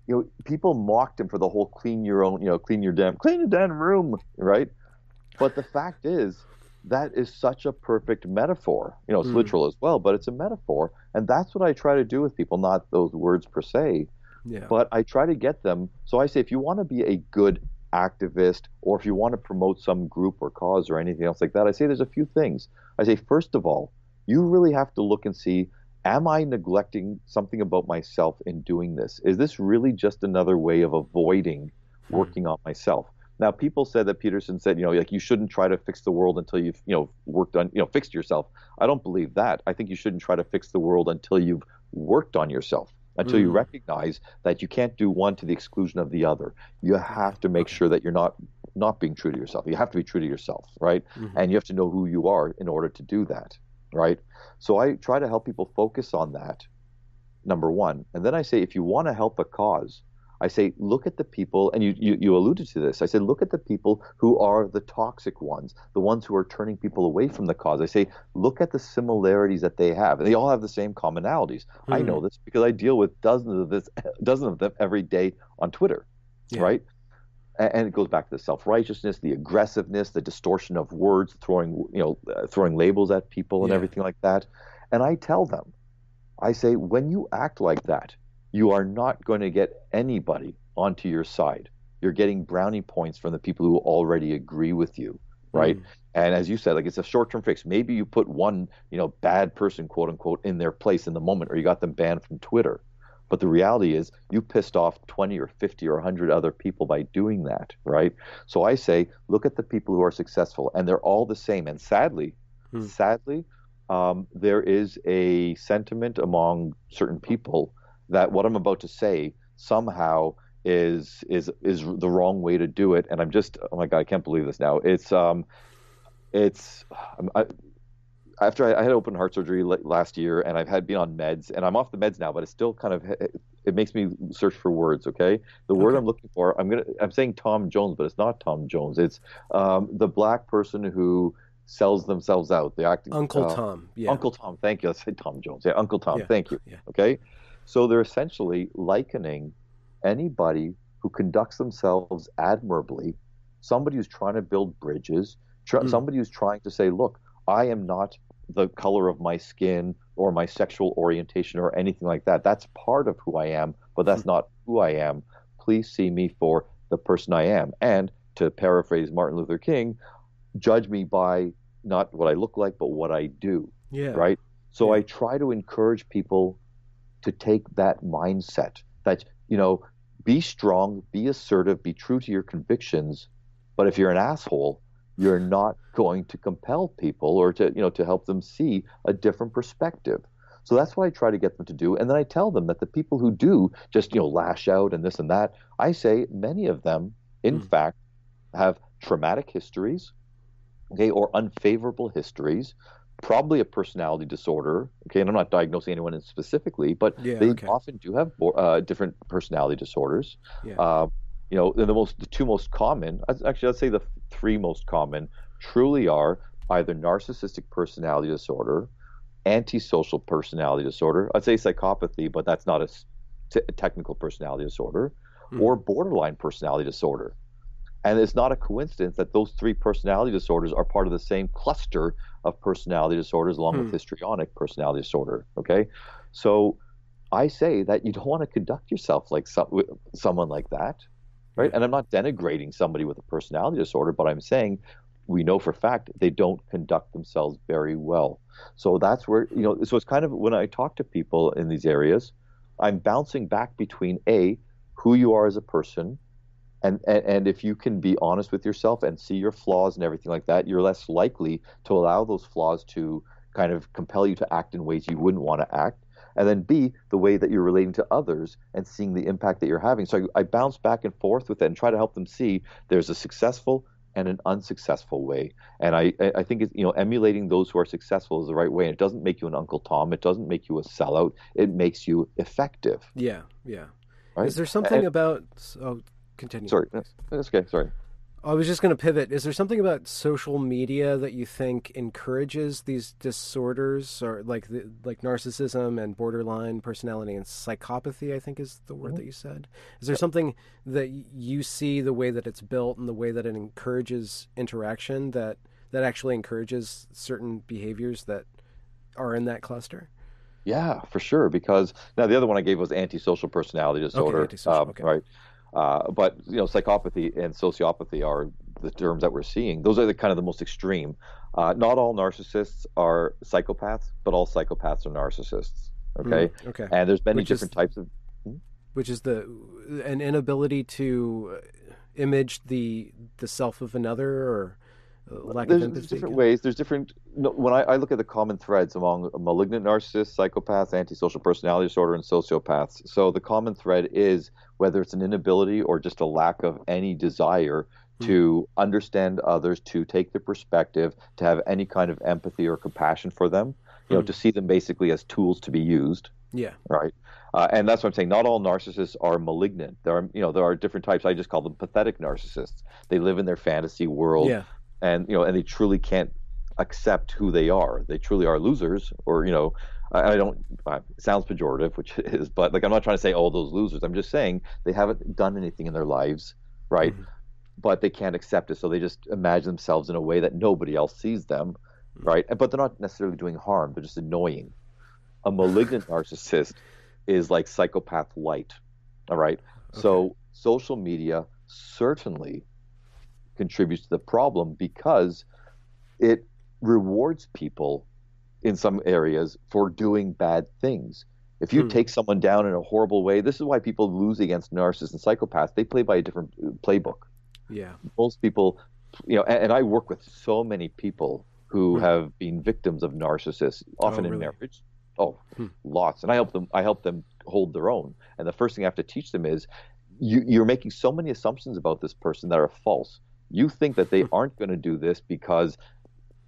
you know, people mocked him for the whole clean your own, you know, clean your damn, clean your damn room, right? But the fact is, that is such a perfect metaphor. You know, it's mm. literal as well, but it's a metaphor. And that's what I try to do with people, not those words per se, yeah. but I try to get them. So I say, if you want to be a good activist, or if you want to promote some group or cause or anything else like that, I say there's a few things. I say, first of all, you really have to look and see, am I neglecting something about myself in doing this? Is this really just another way of avoiding working on myself? Now, people said that Peterson said, you know, like you shouldn't try to fix the world until you've, you know, worked on, you know, fixed yourself. I don't believe that. I think you shouldn't try to fix the world until you've worked on yourself, until mm. you recognize that you can't do one to the exclusion of the other. You have to make sure that you're not not being true to yourself. You have to be true to yourself, right? Mm-hmm. And you have to know who you are in order to do that. Right. So I try to help people focus on that, number one. And then I say, if you want to help a cause, I I say, look at the people, and you, you, you alluded to this. I said, look at the people who are the toxic ones, the ones who are turning people away from the cause. I say, look at the similarities that they have. And they all have the same commonalities. Mm-hmm. I know this because I deal with dozens of this, dozens of them every day on Twitter, yeah. right? And it goes back to the self-righteousness, the aggressiveness, the distortion of words, throwing, you know, uh, throwing labels at people and yeah. everything like that. And I tell them, I say, when you act like that, you are not going to get anybody onto your side. You're getting brownie points from the people who already agree with you, right? Mm. And as you said, like, it's a short-term fix. Maybe you put one, you know, bad person, quote unquote, in their place in the moment, or you got them banned from Twitter. But the reality is you pissed off twenty or fifty or one hundred other people by doing that, right? So I say, look at the people who are successful, and they're all the same. And sadly, mm. sadly, um, there is a sentiment among certain people that what I'm about to say somehow is is is the wrong way to do it. And I'm just, oh my God, I can't believe this now. It's, um, it's, I, after I, I had open heart surgery last year, and I've had been on meds, and I'm off the meds now, but it's still kind of, it, it makes me search for words. Okay. The word okay. I'm looking for, I'm going to, I'm saying Tom Jones, but it's not Tom Jones. It's, um, the black person who sells themselves out. The acting Uncle uh, Tom. Yeah. Uncle Tom. Thank you. I said Tom Jones. Yeah. Uncle Tom. Yeah. Thank you. Yeah. Okay. So they're essentially likening anybody who conducts themselves admirably, somebody who's trying to build bridges, tr- mm. somebody who's trying to say, look, I am not the color of my skin or my sexual orientation or anything like that. That's part of who I am, but that's mm. not who I am. Please see me for the person I am. And to paraphrase Martin Luther King, judge me by not what I look like, but what I do. Yeah. Right? So yeah. I try to encourage people to take that mindset that, you know, be strong, be assertive, be true to your convictions. But if you're an asshole, you're not going to compel people or to, you know, to help them see a different perspective. So that's what I try to get them to do. And then I tell them that the people who do just, you know, lash out and this and that, I say many of them, in mm-hmm. fact, have traumatic histories, okay, or unfavorable histories, probably a personality disorder, okay, and I'm not diagnosing anyone specifically, but yeah, they okay. often do have uh, different personality disorders. Yeah. Um, you know, the most, the two most common, actually, I'd say the three most common truly are either narcissistic personality disorder, antisocial personality disorder, I'd say psychopathy, but that's not a t- technical personality disorder, mm. or borderline personality disorder. And it's not a coincidence that those three personality disorders are part of the same cluster of personality disorders, along hmm. with histrionic personality disorder. Okay, so I say that you don't want to conduct yourself like some, someone like that, right? And I'm not denigrating somebody with a personality disorder, but I'm saying we know for a fact they don't conduct themselves very well. So that's where, you know, so it's kind of, when I talk to people in these areas, I'm bouncing back between A, who you are as a person. And, and and if you can be honest with yourself and see your flaws and everything like that, you're less likely to allow those flaws to kind of compel you to act in ways you wouldn't want to act. And then B, the way that you're relating to others and seeing the impact that you're having. So I, I bounce back and forth with it and try to help them see there's a successful and an unsuccessful way. And I I think it's, you know, emulating those who are successful is the right way. And it doesn't make you an Uncle Tom. It doesn't make you a sellout. It makes you effective. Yeah, yeah. Right? Is there something and, about... Oh. Continue. Sorry. That's okay. Sorry. I was just going to pivot. Is there something about social media that you think encourages these disorders, or like the, like narcissism and borderline personality and psychopathy, I think is the word mm-hmm. that you said? Is there something that you see, the way that it's built and the way that it encourages interaction, that, that actually encourages certain behaviors that are in that cluster? Yeah, for sure. Because now the other one I gave was antisocial personality disorder. Okay, antisocial, um, okay. Right. Uh, but, you know, psychopathy and sociopathy are the terms that we're seeing. Those are the kind of the most extreme. Uh, not all narcissists are psychopaths, but all psychopaths are narcissists. Okay. Mm, okay. And there's many which different is, types of. Hmm? Which is the an inability to image the the self of another, or lack there's, of empathy. There's different ways. There's different. No, when I, I look at the common threads among malignant narcissists, psychopaths, antisocial personality disorder, and sociopaths, so the common thread is whether it's an inability or just a lack of any desire to mm. understand others, to take their perspective, to have any kind of empathy or compassion for them, you mm. know, to see them basically as tools to be used. Yeah. Right. Uh, and that's what I'm saying. Not all narcissists are malignant. There are, you know, there are different types. I just call them pathetic narcissists. They live in their fantasy world, yeah. and you know, and they truly can't accept who they are. They truly are losers, or you know, I, I don't. Uh, it sounds pejorative, which it is, but like I'm not trying to say all oh, those losers. I'm just saying they haven't done anything in their lives, right? Mm-hmm. But they can't accept it, so they just imagine themselves in a way that nobody else sees them, mm-hmm. right? But they're not necessarily doing harm. They're just annoying. A malignant narcissist is like psychopath light, all right? Okay. So social media certainly contributes to the problem because it rewards people in some areas for doing bad things. If you hmm. take someone down in a horrible way, this is why people lose against narcissists and psychopaths. They play by a different playbook. Yeah. Most people, you know, and, and I work with so many people who hmm. have been victims of narcissists, often oh, really? in marriage. Oh, hmm. lots. And I help them I help them hold their own. And the first thing I have to teach them is you, you're making so many assumptions about this person that are false. You think that they aren't going to do this because,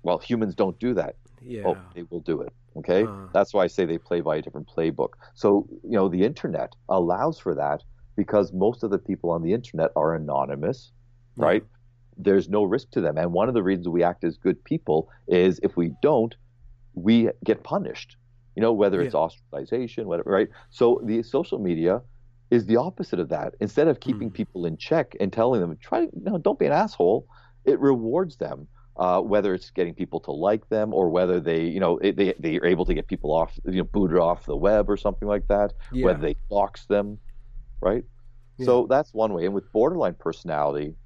well, humans don't do that. Yeah. Oh, they will do it. Okay? Uh. That's why I say they play by a different playbook. So, you know, the internet allows for that because most of the people on the internet are anonymous, yeah. right? There's no risk to them. And one of the reasons we act as good people is if we don't, we get punished. You know, whether it's yeah. ostracization, whatever, right? So the social media is the opposite of that. Instead of keeping mm. people in check and telling them, try, no, don't be an asshole, it rewards them, uh, whether it's getting people to like them or whether they, you know, it, they, they are able to get people off, you know, booted off the web or something like that, yeah. whether they dox them, right? Yeah. So that's one way. And with borderline personality,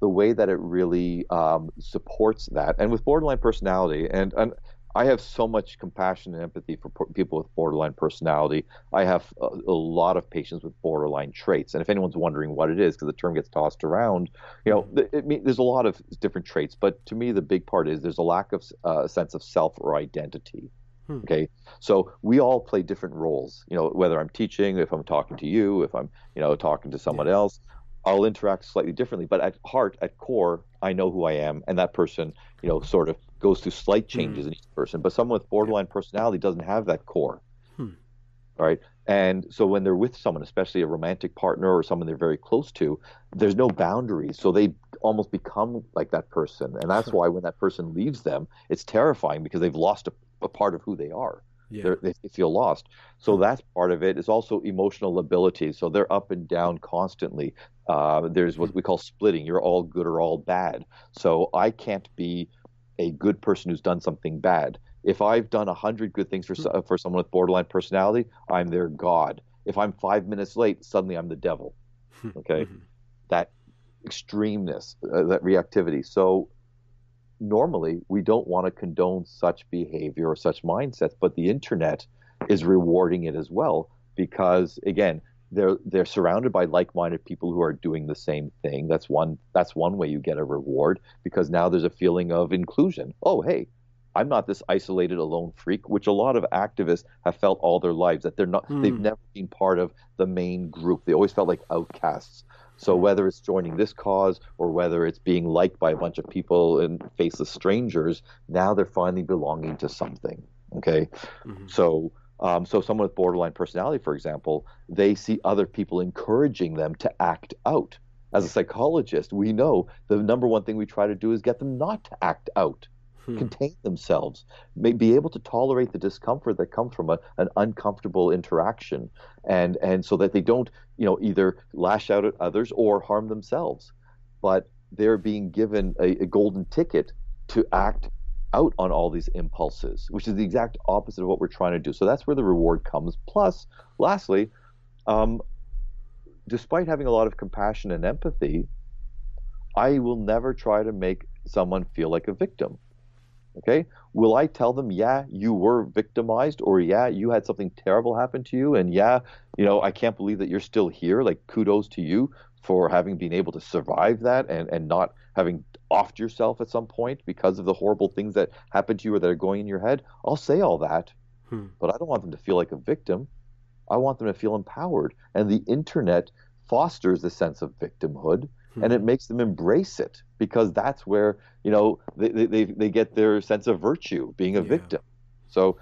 the way that it really um, supports that, and with borderline personality, and, and I have so much compassion and empathy for people with borderline personality. I have a, a lot of patients with borderline traits. And if anyone's wondering what it is, because the term gets tossed around, you know, it, it, there's a lot of different traits. But to me, the big part is there's a lack of uh, a sense of self or identity. Hmm. Okay. So we all play different roles, you know, whether I'm teaching, if I'm talking to you, if I'm, you know, talking to someone yeah. else, I'll interact slightly differently. But at heart, at core, I know who I am. And that person, you know, sort of goes through slight changes mm. in each person, but someone with borderline personality doesn't have that core, hmm. right? And so when they're with someone, especially a romantic partner or someone they're very close to, there's no boundaries, so they almost become like that person. And that's why when that person leaves them, it's terrifying because they've lost a, a part of who they are. Yeah. They feel lost. So that's part of it. It's also emotional ability. So they're up and down constantly. Uh, there's what we call splitting. You're all good or all bad. So I can't be a good person who's done something bad. If I've done a hundred good things for so, for someone with borderline personality, I'm their God. If I'm five minutes late, suddenly I'm the devil. Okay, that extremeness, uh, that reactivity. So normally we don't want to condone such behavior or such mindsets, but the internet is rewarding it as well because again, they're they're surrounded by like-minded people who are doing the same thing. That's one that's one way you get a reward because now there's a feeling of inclusion. Oh, hey, I'm not this isolated alone freak, which a lot of activists have felt all their lives that they're not mm. they've never been part of the main group. They always felt like outcasts. So whether it's joining this cause or whether it's being liked by a bunch of people and faceless strangers, now they're finally belonging to something. Okay? Mm-hmm. So Um, so someone with borderline personality, for example, they see other people encouraging them to act out. As a psychologist, we know the number one thing we try to do is get them not to act out, hmm. contain themselves, may be able to tolerate the discomfort that comes from a, an uncomfortable interaction, and, and so that they don't, you know, either lash out at others or harm themselves. But they're being given a, a golden ticket to act out on all these impulses, which is the exact opposite of what we're trying to do. So that's where the reward comes. Plus, lastly, um, despite having a lot of compassion and empathy, I will never try to make someone feel like a victim. Okay? Will I tell them, yeah, you were victimized, or yeah, you had something terrible happen to you, and yeah, you know, I can't believe that you're still here. Like, kudos to you for having been able to survive that and, and not having offed yourself at some point because of the horrible things that happened to you or that are going in your head. I'll say all that, hmm. but I don't want them to feel like a victim. I want them to feel empowered. And the internet fosters the sense of victimhood, hmm. and it makes them embrace it because that's where, you know, they they, they get their sense of virtue, being a yeah. victim. So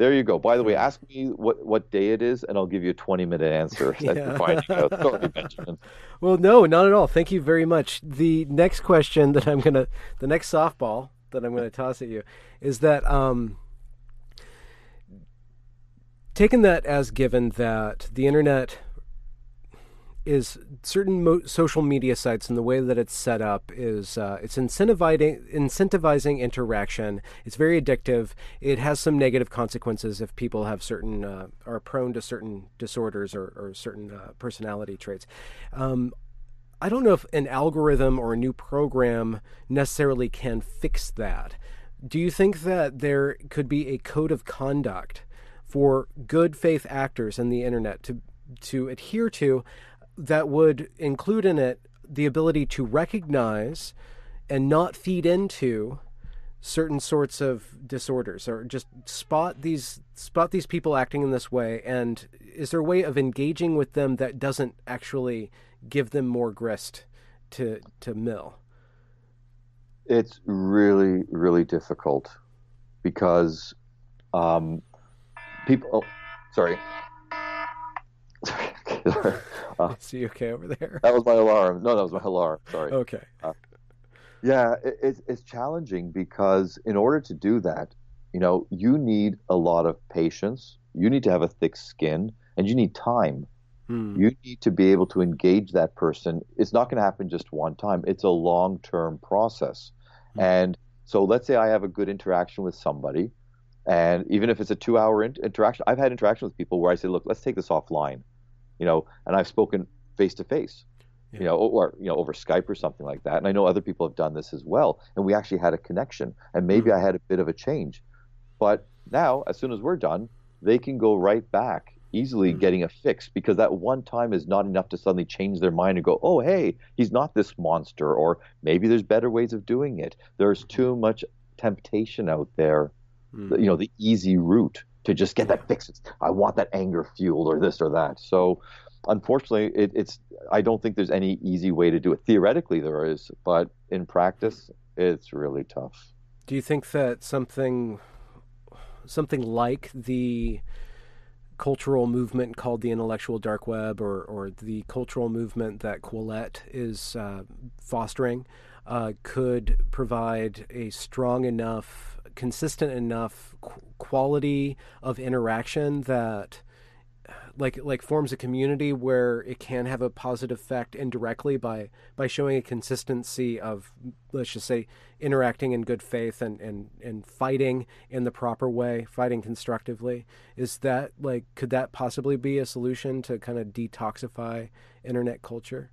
There you go. By the way, ask me what, what day it is, and I'll give you a twenty-minute answer. That's yeah. finding out. Sorry, Benjamin. Well, no, not at all. Thank you very much. The next question that I'm going to – the next softball that I'm going to toss at you is that um, taking that as given that the internet is certain mo- social media sites and the way that it's set up is uh, it's incentivizing, incentivizing interaction. It's very addictive. It has some negative consequences if people have certain uh, are prone to certain disorders or, or certain uh, personality traits. Um, I don't know if an algorithm or a new program necessarily can fix that. Do you think that there could be a code of conduct for good faith actors in the internet to to adhere to that would include in it the ability to recognize and not feed into certain sorts of disorders, or just spot these spot these people acting in this way? And is there a way of engaging with them that doesn't actually give them more grist to to mill? It's really, really difficult because um, people. Oh, sorry. Sorry. uh, Is he okay over there? That was my alarm. No, that was my alarm. Sorry. Okay. Uh, yeah, it, it's, it's challenging because in order to do that, you know, you need a lot of patience. You need to have a thick skin, and you need time. Hmm. You need to be able to engage that person. It's not going to happen just one time. It's a long-term process. Hmm. And so let's say I have a good interaction with somebody, and even if it's a two-hour in- interaction, I've had interaction with people where I say, look, let's take this offline. You know, and I've spoken face to face, you know, or you know, over Skype or something like that. And I know other people have done this as well. And we actually had a connection, and maybe mm-hmm. I had a bit of a change. But now, as soon as we're done, they can go right back easily mm-hmm. getting a fix, because that one time is not enough to suddenly change their mind and go, oh, hey, he's not this monster, or maybe there's better ways of doing it. There's too much temptation out there, mm-hmm. you know, the easy route. To just get that fix. I want that anger fueled or this or that. So unfortunately, it, it's I don't think there's any easy way to do it. Theoretically, there is, but in practice, it's really tough. Do you think that something something like the cultural movement called the intellectual dark web or, or the cultural movement that Quillette is uh, fostering uh, could provide a strong enough, consistent enough qu- quality of interaction that like like forms a community where it can have a positive effect indirectly by by showing a consistency of, let's just say, interacting in good faith and and and fighting in the proper way, fighting constructively? Is that like, could that possibly be a solution to kind of detoxify internet culture?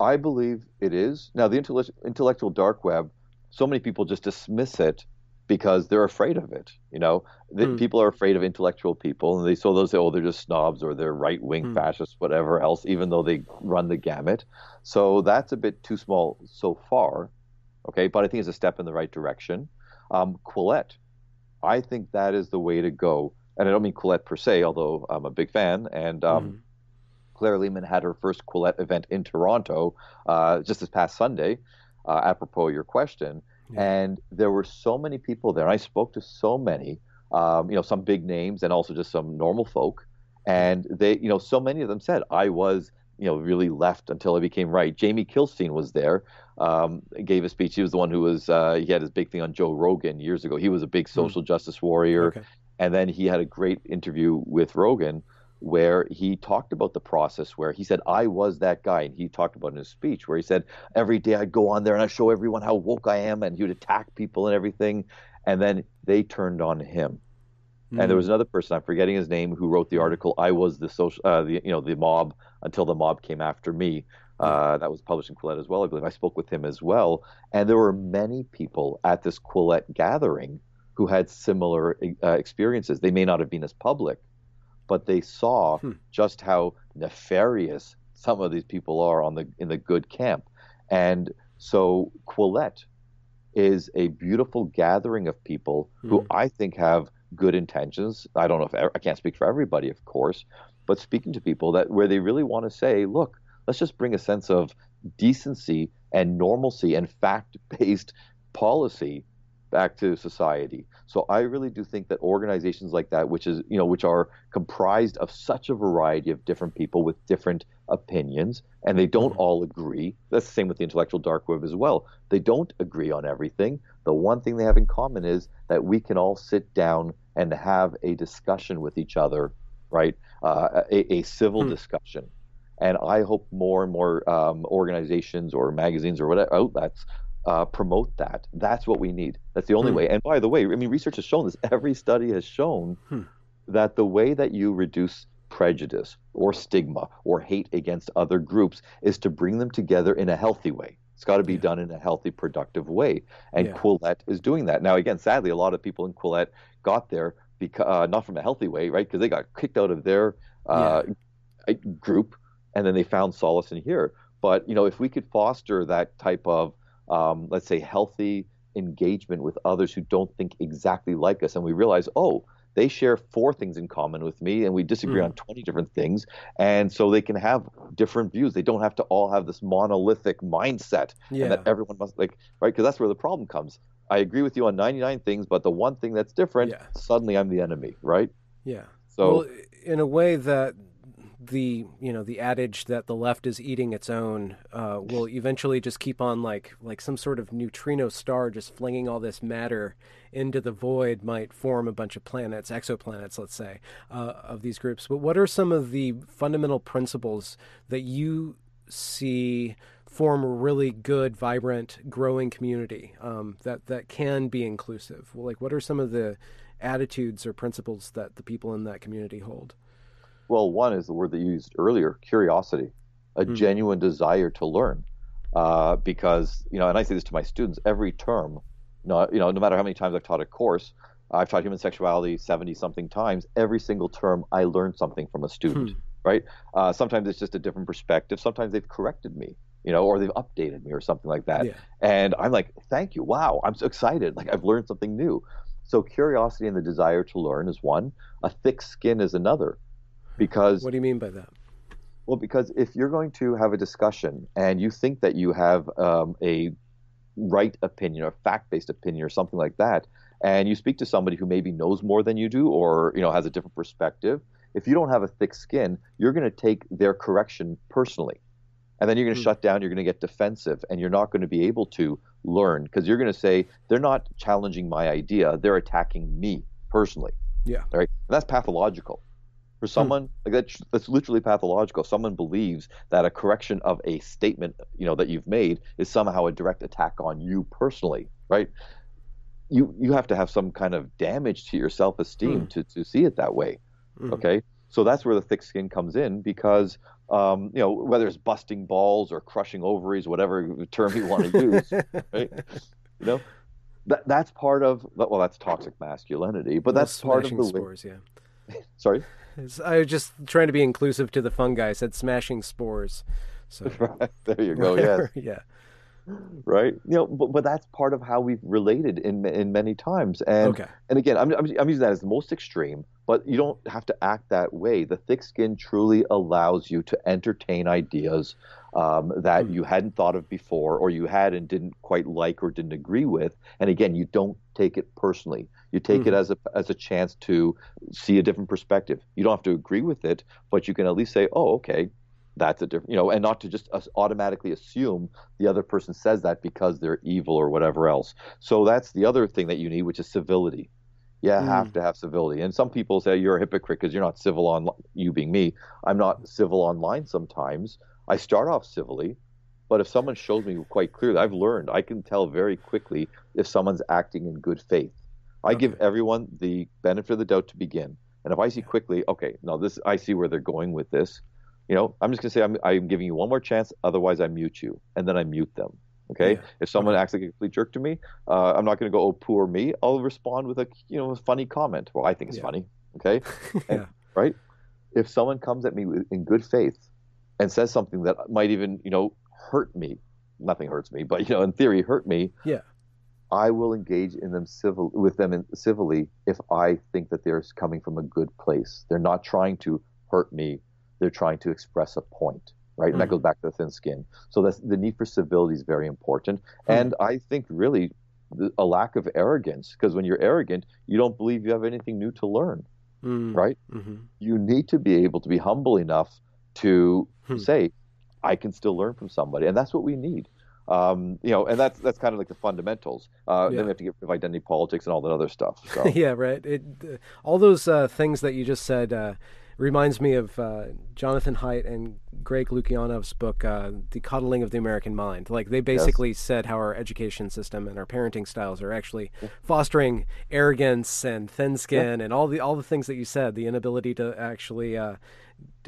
I believe it is. Now, the intellect- intellectual dark web, so many people just dismiss it because they're afraid of it. You know, the, mm. people are afraid of intellectual people, and they so those say, oh, they're just snobs, or they're right wing mm. fascists, whatever else, even though they run the gamut. So that's a bit too small so far. Okay, but I think it's a step in the right direction. Um, Quillette, I think that is the way to go, and I don't mean Quillette per se, although I'm a big fan. And um, mm. Claire Lehman had her first Quillette event in Toronto uh, just this past Sunday. Uh, apropos your question, yeah. And there were so many people there. I spoke to so many, um, you know, some big names and also just some normal folk. And they, you know, so many of them said, I was, you know, really left until I became right. Jamie Kilstein was there, um, gave a speech. He was the one who was, uh, he had his big thing on Joe Rogan years ago. He was a big social mm. justice warrior. Okay. And then he had a great interview with Rogan where he talked about the process, where he said, I was that guy. And he talked about in his speech where he said, every day I'd go on there and I'd show everyone how woke I am, and he would attack people and everything. And then they turned on him. Mm-hmm. And there was another person, I'm forgetting his name, who wrote the article, I was the social, uh, the, you know, the mob until the mob came after me. Uh, that was published in Quillette as well, I believe. I spoke with him as well. And there were many people at this Quillette gathering who had similar uh, experiences. They may not have been as public, but they saw hmm. just how nefarious some of these people are on the in the good camp. And so Quillette is a beautiful gathering of people hmm. who I think have good intentions. I don't know if I can't speak for everybody, of course, but speaking to people that where they really want to say, look, let's just bring a sense of decency and normalcy and fact-based policy back to society. So I really do think that organizations like that, which is, you know, which are comprised of such a variety of different people with different opinions, and they don't all agree. That's the same with the intellectual dark web as well. They don't agree on everything. The one thing they have in common is that we can all sit down and have a discussion with each other, right? Uh, a, a civil hmm. discussion. And I hope more and more um, organizations or magazines or whatever outlets uh, promote that. That's what we need. That's the only hmm. way. And by the way, I mean, research has shown this. Every study has shown hmm. that the way that you reduce prejudice or stigma or hate against other groups is to bring them together in a healthy way. It's got to be yeah. done in a healthy, productive way. And yeah. Quillette is doing that. Now, again, sadly, a lot of people in Quillette got there because uh, not from a healthy way, right? Because they got kicked out of their uh, yeah. group. And then they found solace in here. But, you know, if we could foster that type of, um, let's say, healthy engagement with others who don't think exactly like us, and we realize, oh, they share four things in common with me, and we disagree mm. on twenty different things, and so they can have different views. They don't have to all have this monolithic mindset, yeah. and that everyone must, like, right? Because that's where the problem comes. I agree with you on ninety-nine things, but the one thing that's different, yeah. suddenly I'm the enemy, right? Yeah. So, well, in a way that the, you know, the adage that the left is eating its own uh, will eventually just keep on like like some sort of neutrino star just flinging all this matter into the void might form a bunch of planets, exoplanets, let's say, uh, of these groups. But what are some of the fundamental principles that you see form a really good, vibrant, growing community um, that, that can be inclusive? Well, like, what are some of the attitudes or principles that the people in that community hold? Well, one is the word that you used earlier, curiosity, a mm. genuine desire to learn. Uh, because, you know, and I say this to my students every term, no, you know, no matter how many times I've taught a course, I've taught human sexuality seventy-something times, every single term I learned something from a student, mm. right? Uh, sometimes it's just a different perspective. Sometimes they've corrected me, you know, or they've updated me or something like that. Yeah. And I'm like, thank you. Wow, I'm so excited. Like, I've learned something new. So curiosity and the desire to learn is one. A thick skin is another. Because, what do you mean by that? Well, because if you're going to have a discussion and you think that you have um, a right opinion or fact-based opinion or something like that, and you speak to somebody who maybe knows more than you do or, you know, has a different perspective, if you don't have a thick skin, you're going to take their correction personally. And then you're going to mm-hmm. shut down, you're going to get defensive, and you're not going to be able to learn because you're going to say, they're not challenging my idea, they're attacking me personally. Yeah. Right? And that's pathological. For someone, hmm. like that's, that's literally pathological. Someone believes that a correction of a statement, you know, that you've made is somehow a direct attack on you personally, right? You you have to have some kind of damage to your self-esteem hmm. to, to see it that way, hmm. okay? So that's where the thick skin comes in because, um, you know, whether it's busting balls or crushing ovaries, whatever term you want to use, right? You know, that that's part of, well, that's toxic masculinity, but that's part of the spores, way. Yeah. Sorry? I was just trying to be inclusive to the fungi. I said smashing spores. So right. There you go. Yes. Yeah. Right. You know, but, but that's part of how we've related in in many times. And okay. and again, I'm, I'm I'm using that as the most extreme. But you don't have to act that way. The thick skin truly allows you to entertain ideas um, that mm. you hadn't thought of before, or you had and didn't quite like or didn't agree with. And again, you don't take it personally. You take mm. it as a as a chance to see a different perspective. You don't have to agree with it, but you can at least say, "Oh, okay, that's a different," you know, and not to just automatically assume the other person says that because they're evil or whatever else. So that's the other thing that you need, which is civility. You yeah, mm. have to have civility. And some people say you're a hypocrite because you're not civil online. You being me, I'm not civil online sometimes. I start off civilly, but if someone shows me quite clearly, I've learned, I can tell very quickly if someone's acting in good faith. I okay. give everyone the benefit of the doubt to begin. And if I see yeah. quickly, okay, now this, I see where they're going with this. You know, I'm just going to say I'm, I'm giving you one more chance. Otherwise, I mute you. And then I mute them. Okay. Yeah. If someone okay. acts like a complete jerk to me, uh, I'm not going to go, oh, poor me. I'll respond with a, you know, a funny comment. Well, I think it's yeah. funny. Okay. yeah. and, right. If someone comes at me in good faith and says something that might even, you know, hurt me, nothing hurts me, but, you know, in theory hurt me. Yeah. I will engage in them civil with them in, civilly if I think that they're coming from a good place. They're not trying to hurt me. They're trying to express a point. Right, and mm-hmm. that goes back to the thin skin. So that's, the need for civility is very important. Mm-hmm. And I think really a lack of arrogance, because when you're arrogant, you don't believe you have anything new to learn, mm. right? Mm-hmm. You need to be able to be humble enough to hmm. say, I can still learn from somebody. And that's what we need. Um, you know, and that's, that's kind of like the fundamentals. Uh, yeah. Then we have to get rid of identity politics and all that other stuff. So. yeah, right. It, uh, all those uh, things that you just said uh, reminds me of uh, Jonathan Haidt and Greg Lukianov's book, uh, The Coddling of the American Mind. Like they basically yes. said how our education system and our parenting styles are actually yeah. fostering arrogance and thin skin yeah. and all the, all the things that you said, the inability to actually uh,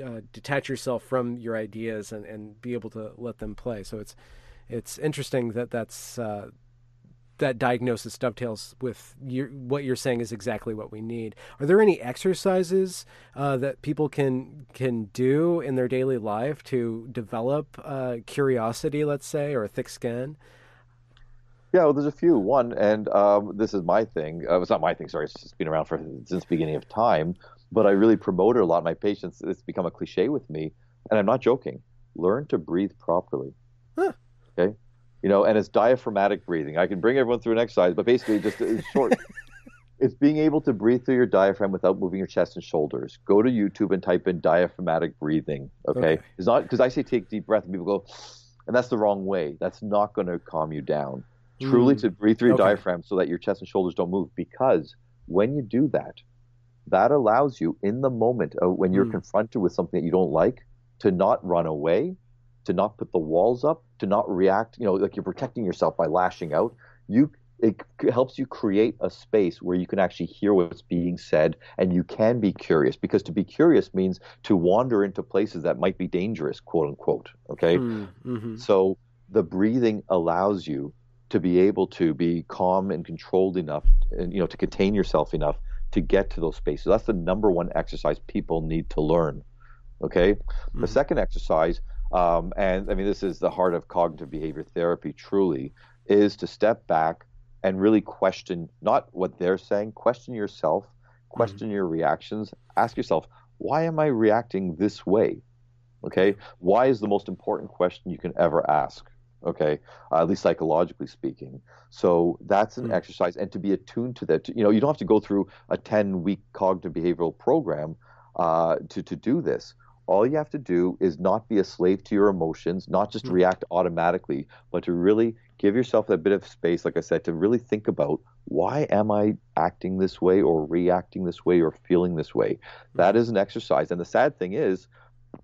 uh, detach yourself from your ideas and, and be able to let them play. So it's, It's interesting that that's, uh, that diagnosis dovetails with your, what you're saying is exactly what we need. Are there any exercises uh, that people can can do in their daily life to develop uh, curiosity, let's say, or a thick skin? Yeah, well, there's a few. One, and um, this is my thing. Uh, it's not my thing, sorry. It's been around for since the beginning of time. But I really promote it a lot of my patients. It's become a cliche with me, and I'm not joking. Learn to breathe properly. Huh. Okay. You know, and it's diaphragmatic breathing. I can bring everyone through an exercise, but basically just it's short. It's being able to breathe through your diaphragm without moving your chest and shoulders. Go to YouTube and type in diaphragmatic breathing. Okay. okay. It's not because I say take deep breath and people go, and that's the wrong way. That's not going to calm you down. Mm. Truly to breathe through your okay. diaphragm so that your chest and shoulders don't move, because when you do that, that allows you in the moment of when you're mm. confronted with something that you don't like to not run away, to not put the walls up, to not react, you know, like you're protecting yourself by lashing out. You, it helps you create a space where you can actually hear what's being said and you can be curious, because to be curious means to wander into places that might be dangerous, quote unquote, okay? Mm-hmm. So the breathing allows you to be able to be calm and controlled enough and, you know, to contain yourself enough to get to those spaces. That's the number one exercise people need to learn, okay? Mm-hmm. The second exercise, Um, and I mean, this is the heart of cognitive behavior therapy, truly, is to step back and really question not what they're saying, question yourself, question mm-hmm. your reactions, ask yourself, why am I reacting this way? Okay, why is the most important question you can ever ask? Okay, uh, at least psychologically speaking. So that's an mm-hmm. exercise, and to be attuned to that, to, you know, you don't have to go through a ten week cognitive behavioral program uh, to, to do this. All you have to do is not be a slave to your emotions, not just mm-hmm. react automatically, but to really give yourself a bit of space, like I said, to really think about, why am I acting this way or reacting this way or feeling this way? Mm-hmm. That is an exercise. And the sad thing is,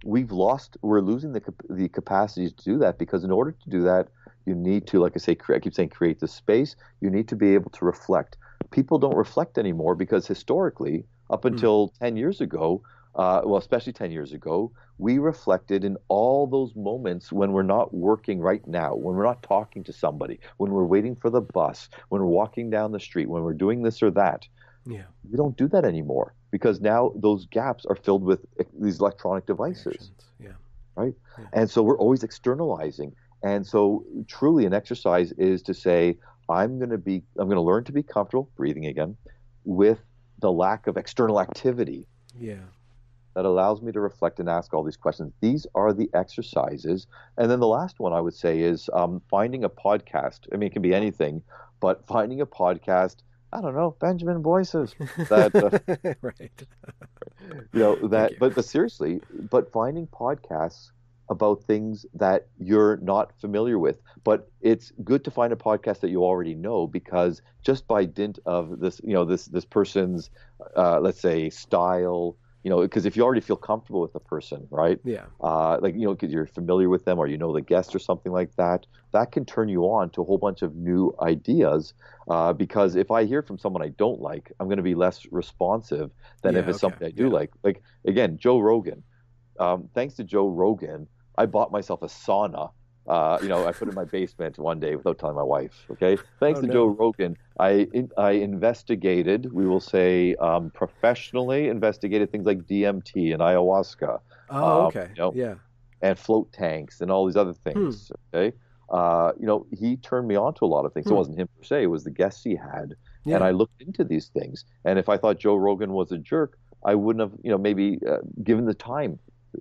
we've lost, we're losing the the capacity to do that, because in order to do that, you need to, like I say, I keep saying create the space. You need to be able to reflect. People don't reflect anymore, because historically, up until mm-hmm. ten years ago, Uh, well, especially ten years ago, we reflected in all those moments when we're not working right now, when we're not talking to somebody, when we're waiting for the bus, when we're walking down the street, when we're doing this or that. Yeah. We don't do that anymore, because now those gaps are filled with these electronic devices. Yeah. Right? Yeah. And so we're always externalizing. And so truly an exercise is to say, I'm going to be, I'm going to learn to be comfortable, breathing again, with the lack of external activity. Yeah. That allows me to reflect and ask all these questions. These are the exercises. And then the last one I would say is um, finding a podcast. I mean, it can be anything, but finding a podcast, I don't know, Benjamin Boyce's. That, uh, right. You know, that, you. But, but seriously, but finding podcasts about things that you're not familiar with. But it's good to find a podcast that you already know, because just by dint of this, you know, this, this person's, uh, let's say, style, you know, because if you already feel comfortable with the person, right? Yeah. Uh, like, you know, because you're familiar with them or you know the guest or something like that, that can turn you on to a whole bunch of new ideas. Uh, because if I hear from someone I don't like, I'm going to be less responsive than yeah, if it's okay. something I do yeah. like. Like, again, Joe Rogan. Um, thanks to Joe Rogan, I bought myself a sauna. Uh, you know, I put it in my basement one day without telling my wife, okay? Thanks oh, to no. Joe Rogan, I in, I investigated, we will say um, professionally investigated things like D M T and ayahuasca. Oh, um, okay, you know, yeah. And float tanks and all these other things, hmm. okay? Uh, you know, he turned me on to a lot of things. Hmm. It wasn't him per se, it was the guests he had. Yeah. And I looked into these things. And if I thought Joe Rogan was a jerk, I wouldn't have, you know, maybe uh, given the time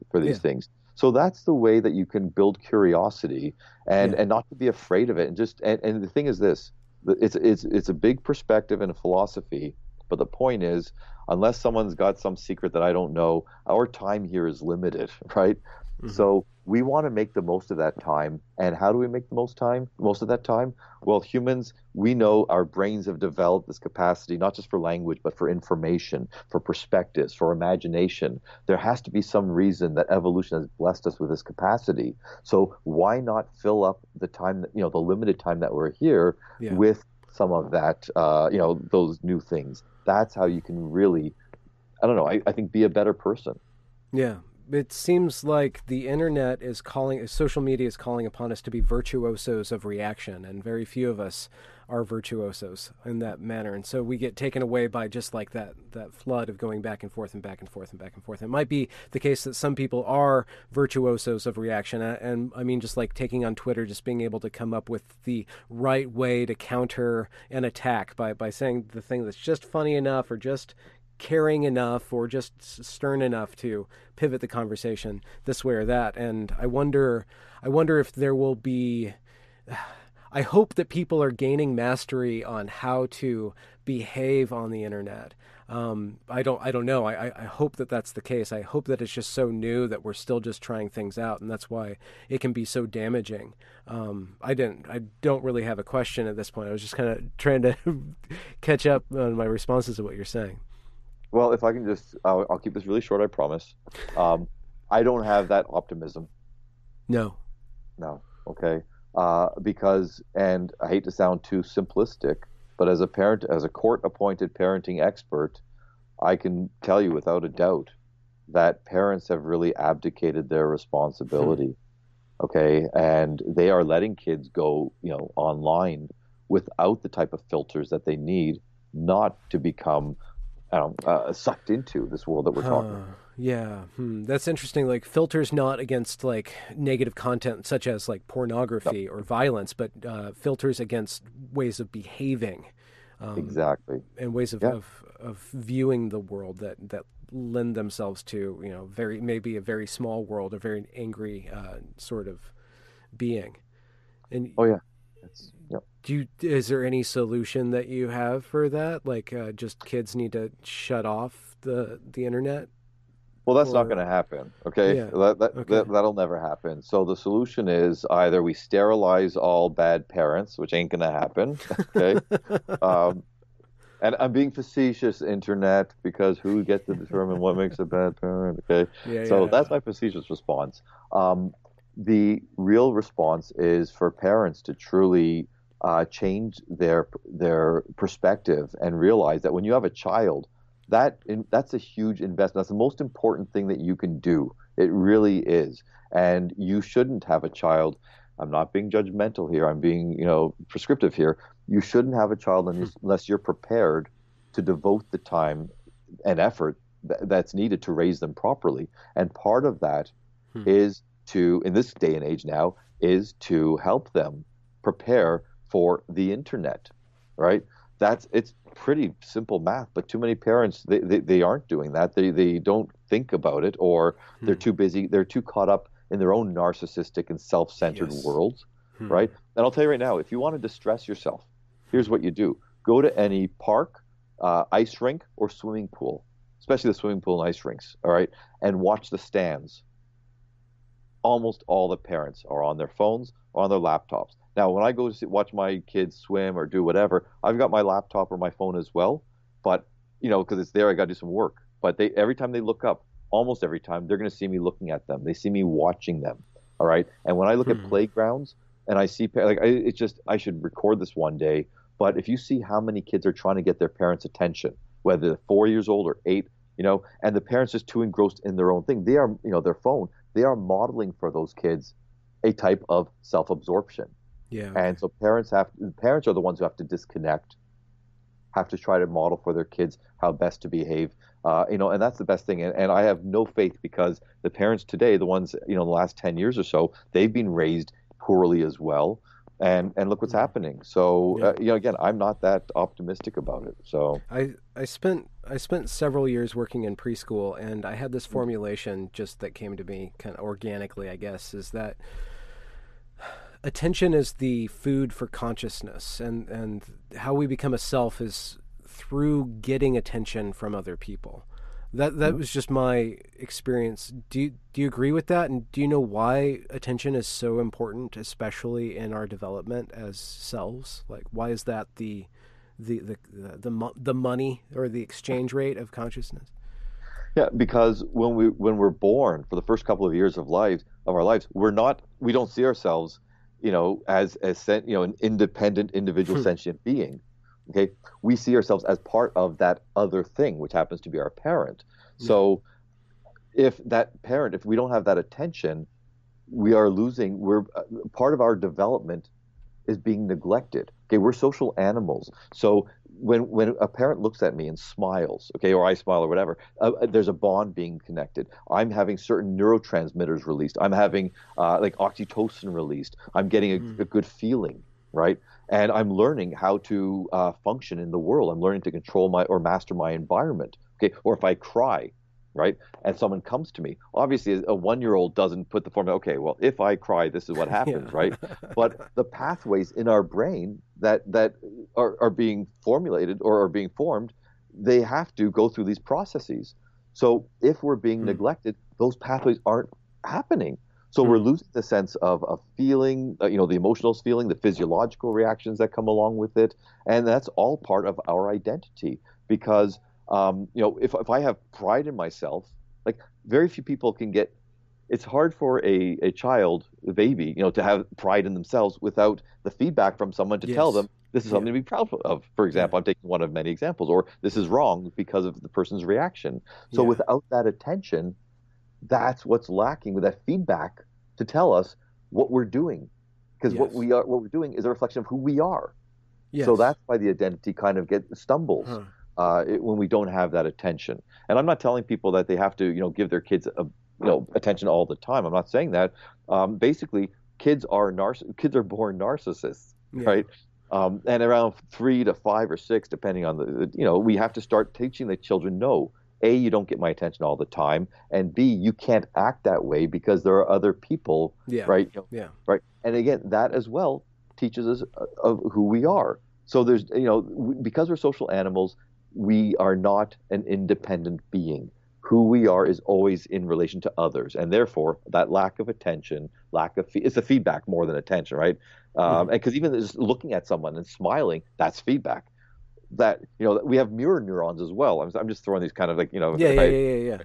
for these yeah. things. So that's the way that you can build curiosity and, yeah. and not to be afraid of it. And just and, and the thing is this, it's it's it's a big perspective and a philosophy. But the point is, unless someone's got some secret that I don't know, our time here is limited, right? Mm-hmm. So we want to make the most of that time. And how do we make the most time, most of that time? Well, humans, we know our brains have developed this capacity, not just for language, but for information, for perspectives, for imagination. There has to be some reason that evolution has blessed us with this capacity. So why not fill up the time, that, you know, the limited time that we're here yeah. with some of that, uh, you know, those new things. That's how you can really, I don't know, I, I think be a better person. Yeah. It seems like the internet is calling, social media is calling upon us to be virtuosos of reaction, and very few of us are virtuosos in that manner. And so we get taken away by just like that, that flood of going back and forth and back and forth and back and forth. It might be the case that some people are virtuosos of reaction. And, and I mean, just like taking on Twitter, just being able to come up with the right way to counter an attack by, by saying the thing that's just funny enough or just caring enough or just stern enough to pivot the conversation this way or that. And I wonder, I wonder if there will be, I hope that people are gaining mastery on how to behave on the internet. Um, I don't, I don't know. I, I hope that that's the case. I hope that it's just so new that we're still just trying things out, and that's why it can be so damaging. Um, I didn't, I don't really have a question at this point. I was just kind of trying to catch up on my responses to what you're saying. Well, if I can just, uh, I'll keep this really short, I promise. Um, I don't have that optimism. No. No. Okay. Uh, because, and I hate to sound too simplistic, but as a parent, as a court-appointed parenting expert, I can tell you without a doubt that parents have really abdicated their responsibility. Hmm. Okay. And they are letting kids go, you know, online without the type of filters that they need not to become I don't, uh, sucked into this world that we're huh. talking about. Yeah. Hmm. That's interesting. Like filters, not against like negative content, such as like pornography yep. or violence, but uh, filters against ways of behaving. Um, exactly. And ways of, yeah. of, of viewing the world that, that lend themselves to, you know, very, maybe a very small world, a very angry uh, sort of being. And oh yeah. That's, yep. Do you, is there any solution that you have for that? Like uh, just kids need to shut off the, the internet? Well, that's or... not going to happen. Okay. Yeah. That, that, okay. That, that'll never happen. So the solution is either we sterilize all bad parents, which ain't going to happen. Okay. um, and I'm being facetious, internet, because who gets to determine what makes a bad parent? Okay. Yeah, so yeah, that's yeah. my facetious response. Um, the real response is for parents to truly uh, change their their perspective and realize that when you have a child, that in, that's a huge investment. That's the most important thing that you can do. It really is. And you shouldn't have a child. I'm not being judgmental here. I'm being, you know, prescriptive here. You shouldn't have a child unless, unless you're prepared to devote the time and effort th- that's needed to raise them properly. And part of that hmm. is to, in this day and age now, is to help them prepare for the internet, right? That's, it's pretty simple math, but too many parents, they, they, they aren't doing that. They, they don't think about it, or they're hmm. too busy. They're too caught up in their own narcissistic and self-centered yes. worlds, hmm. right? And I'll tell you right now, if you want to distress yourself, here's what you do. Go to any park, uh, ice rink, or swimming pool, especially the swimming pool and ice rinks, all right? And watch the stands. Almost all the parents are on their phones or on their laptops. Now, when I go to see, watch my kids swim or do whatever, I've got my laptop or my phone as well. But, you know, because it's there, I got to do some work. But they, every time they look up, almost every time, they're going to see me looking at them. They see me watching them. All right. And when I look hmm. at playgrounds and I see, like, I, it's just, I should record this one day. But if you see how many kids are trying to get their parents' attention, whether they're four years old or eight, you know, and the parents are just too engrossed in their own thing, they are, you know, their phone. They are modeling for those kids a type of self-absorption. Yeah. Okay. And so parents have parents are the ones who have to disconnect, have to try to model for their kids how best to behave. Uh, you know, and that's the best thing. And, and I have no faith because the parents today, the ones, you know, in the last ten years or so, they've been raised poorly as well. And and look what's happening. So yeah. uh, you know, again, I'm not that optimistic about it. So I, I spent I spent several years working in preschool, and I had this formulation just that came to me kind of organically, I guess, is that attention is the food for consciousness, and, and how we become a self is through getting attention from other people. That that was just my experience. Do you, do you agree with that? And do you know why attention is so important, especially in our development as selves? Like, why is that the the the the, the, the money or the exchange rate of consciousness? Yeah, because when we when we're born, for the first couple of years of life of our lives, we're not we don't see ourselves, you know, as as you know, an independent individual sentient being. Okay, we see ourselves as part of that other thing, which happens to be our parent. Yeah. So if that parent, if we don't have that attention, we are losing, we're uh, part of our development is being neglected. Okay, we're social animals. So when when a parent looks at me and smiles, okay, or I smile or whatever, uh, there's a bond being connected. I'm having certain neurotransmitters released. I'm having uh, like oxytocin released. I'm getting a, mm. a good feeling, right? And I'm learning how to uh, function in the world. I'm learning to control my or master my environment. Okay, or if I cry, right, and someone comes to me, obviously a one-year-old doesn't put the formula, okay, well, if I cry, this is what happens, yeah. right? But the pathways in our brain that that are, are being formulated or are being formed, they have to go through these processes. So if we're being mm. neglected, those pathways aren't happening. So we're losing the sense of a feeling, uh, you know, the emotional feeling, the physiological reactions that come along with it. And that's all part of our identity because, um, you know, if, if I have pride in myself, like very few people can get, it's hard for a, a child, a baby, you know, to have pride in themselves without the feedback from someone to yes. tell them this is something yeah. to be proud of. For example, yeah. I'm taking one of many examples, or this is wrong because of the person's reaction. So yeah. without that attention, that's what's lacking with that feedback to tell us what we're doing, because yes. what we are, what we're doing is a reflection of who we are. Yes. So that's why the identity kind of gets stumbles huh. uh, it, when we don't have that attention. And I'm not telling people that they have to, you know, give their kids a, you know, attention all the time. I'm not saying that. Um, basically, kids are narciss- kids are born narcissists, yeah. right? Um, and around three to five or six, depending on the, you know, we have to start teaching the children no. A, you don't get my attention all the time, and B, you can't act that way because there are other people, yeah. right? Yeah. Right. And again, that as well teaches us of who we are. So there's, you know, because we're social animals, we are not an independent being. Who we are is always in relation to others, and therefore that lack of attention, lack of fe- it's the feedback more than attention, right? Um, mm-hmm. And because even just looking at someone and smiling, that's feedback. That, you know, we have mirror neurons as well. I'm, I'm just throwing these kind of like, you know. Yeah, yeah, I, yeah, yeah, yeah.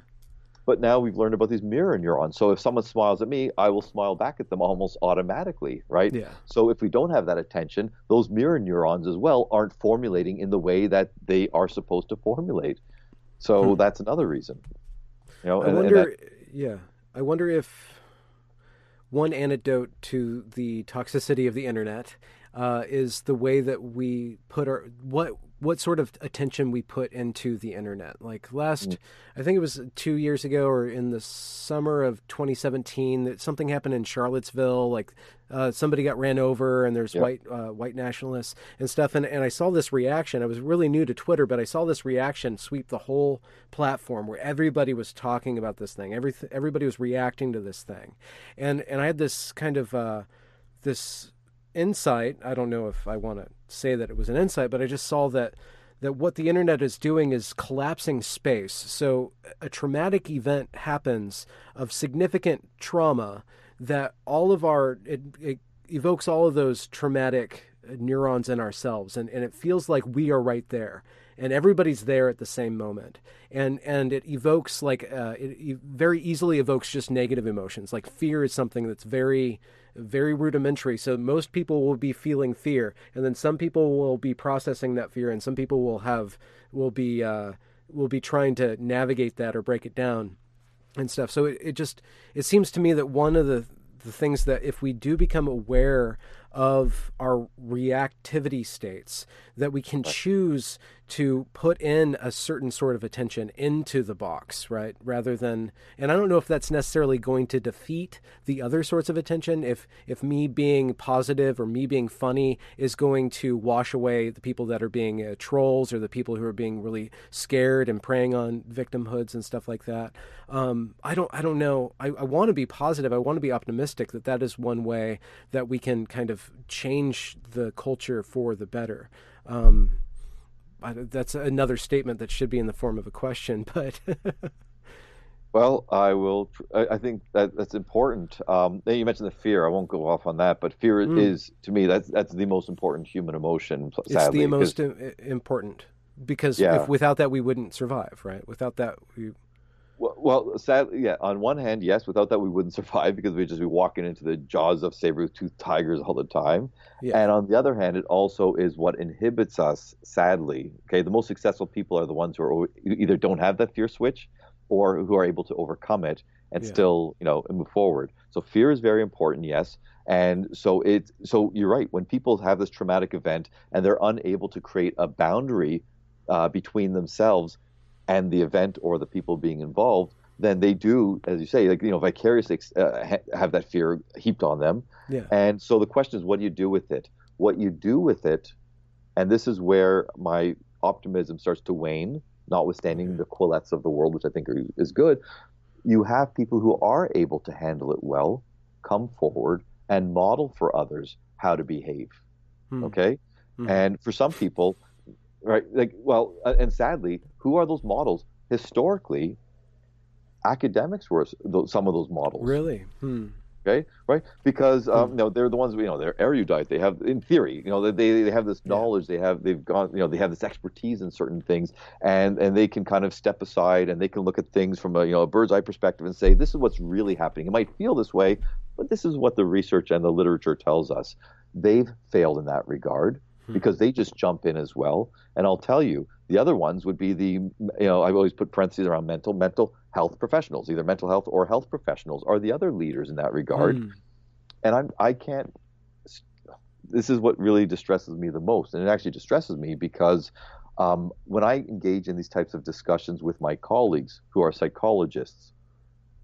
But now we've learned about these mirror neurons. So if someone smiles at me, I will smile back at them almost automatically, right? Yeah. So if we don't have that attention, those mirror neurons as well aren't formulating in the way that they are supposed to formulate. So hmm. that's another reason. You know, I and, wonder, and that, yeah. I wonder if one antidote to the toxicity of the internet uh, is the way that we put our, what, what sort of attention we put into the internet. Like last, I think it was two years ago or in the summer of twenty seventeen, that something happened in Charlottesville, like uh, somebody got ran over and there's yep. white uh, white nationalists and stuff. And, and I saw this reaction. I was really new to Twitter, but I saw this reaction sweep the whole platform where everybody was talking about this thing. Every, everybody was reacting to this thing. And, and I had this kind of, uh, this insight. I don't know if I want to say that it was an insight, but I just saw that that what the internet is doing is collapsing space. So a traumatic event happens of significant trauma that all of our, it, it evokes all of those traumatic neurons in ourselves. And, and it feels like we are right there and everybody's there at the same moment. And, and it evokes like, uh, it, it very easily evokes just negative emotions. Like fear is something that's very, very rudimentary. So most people will be feeling fear, and then some people will be processing that fear, and some people will have will be uh, will be trying to navigate that or break it down and stuff. So it, it just it seems to me that one of the the things that if we do become aware of our reactivity states, that we can choose to put in a certain sort of attention into the box, right? Rather than, and I don't know if that's necessarily going to defeat the other sorts of attention, if if me being positive or me being funny is going to wash away the people that are being uh, trolls or the people who are being really scared and preying on victimhoods and stuff like that. Um, I don't I don't know. I, I want to be positive. I want to be optimistic that that is one way that we can kind of change the culture for the better. Um I, that's another statement that should be in the form of a question, but. Well, I will, I think that that's important. Um, you mentioned the fear. I won't go off on that, but fear mm. is, to me, that's, that's the most important human emotion. Sadly, it's the most im- important because yeah. if, without that, we wouldn't survive, right? Without that, we. Well, well, sadly, yeah. On one hand, yes. Without that, we wouldn't survive because we'd just be walking into the jaws of saber-toothed tigers all the time. Yeah. And on the other hand, it also is what inhibits us, sadly. Okay, the most successful people are the ones who are, either don't have that fear switch or who are able to overcome it and yeah. still, you know, move forward. So fear is very important, yes. And so it's, so you're right. When people have this traumatic event and they're unable to create a boundary uh, between themselves and the event or the people being involved, then they do, as you say, like, you know, vicariously uh, ha- have that fear heaped on them. Yeah. And so the question is, what do you do with it? What you do with it, and this is where my optimism starts to wane, notwithstanding the Quillettes of the world, which I think are, is good, you have people who are able to handle it well, come forward and model for others how to behave, hmm. okay? Hmm. And for some people... Right, like, well, and sadly, who are those models? Historically, academics were those, some of those models. Really? Hmm. Okay, right? Because um, you know, they're the ones, you know, they're erudite. They have, in theory, you know, they they have this knowledge. They have they've gone, you know, they have this expertise in certain things, and and they can kind of step aside and they can look at things from a you know a bird's eye perspective and say, this is what's really happening. It might feel this way, but this is what the research and the literature tells us. They've failed in that regard, because they just jump in as well. And I'll tell you, the other ones would be the, you know, I've always put parentheses around mental, mental health professionals, either mental health or health professionals are the other leaders in that regard. Mm. And I'm, I can't, this is what really distresses me the most. And it actually distresses me because um, when I engage in these types of discussions with my colleagues who are psychologists,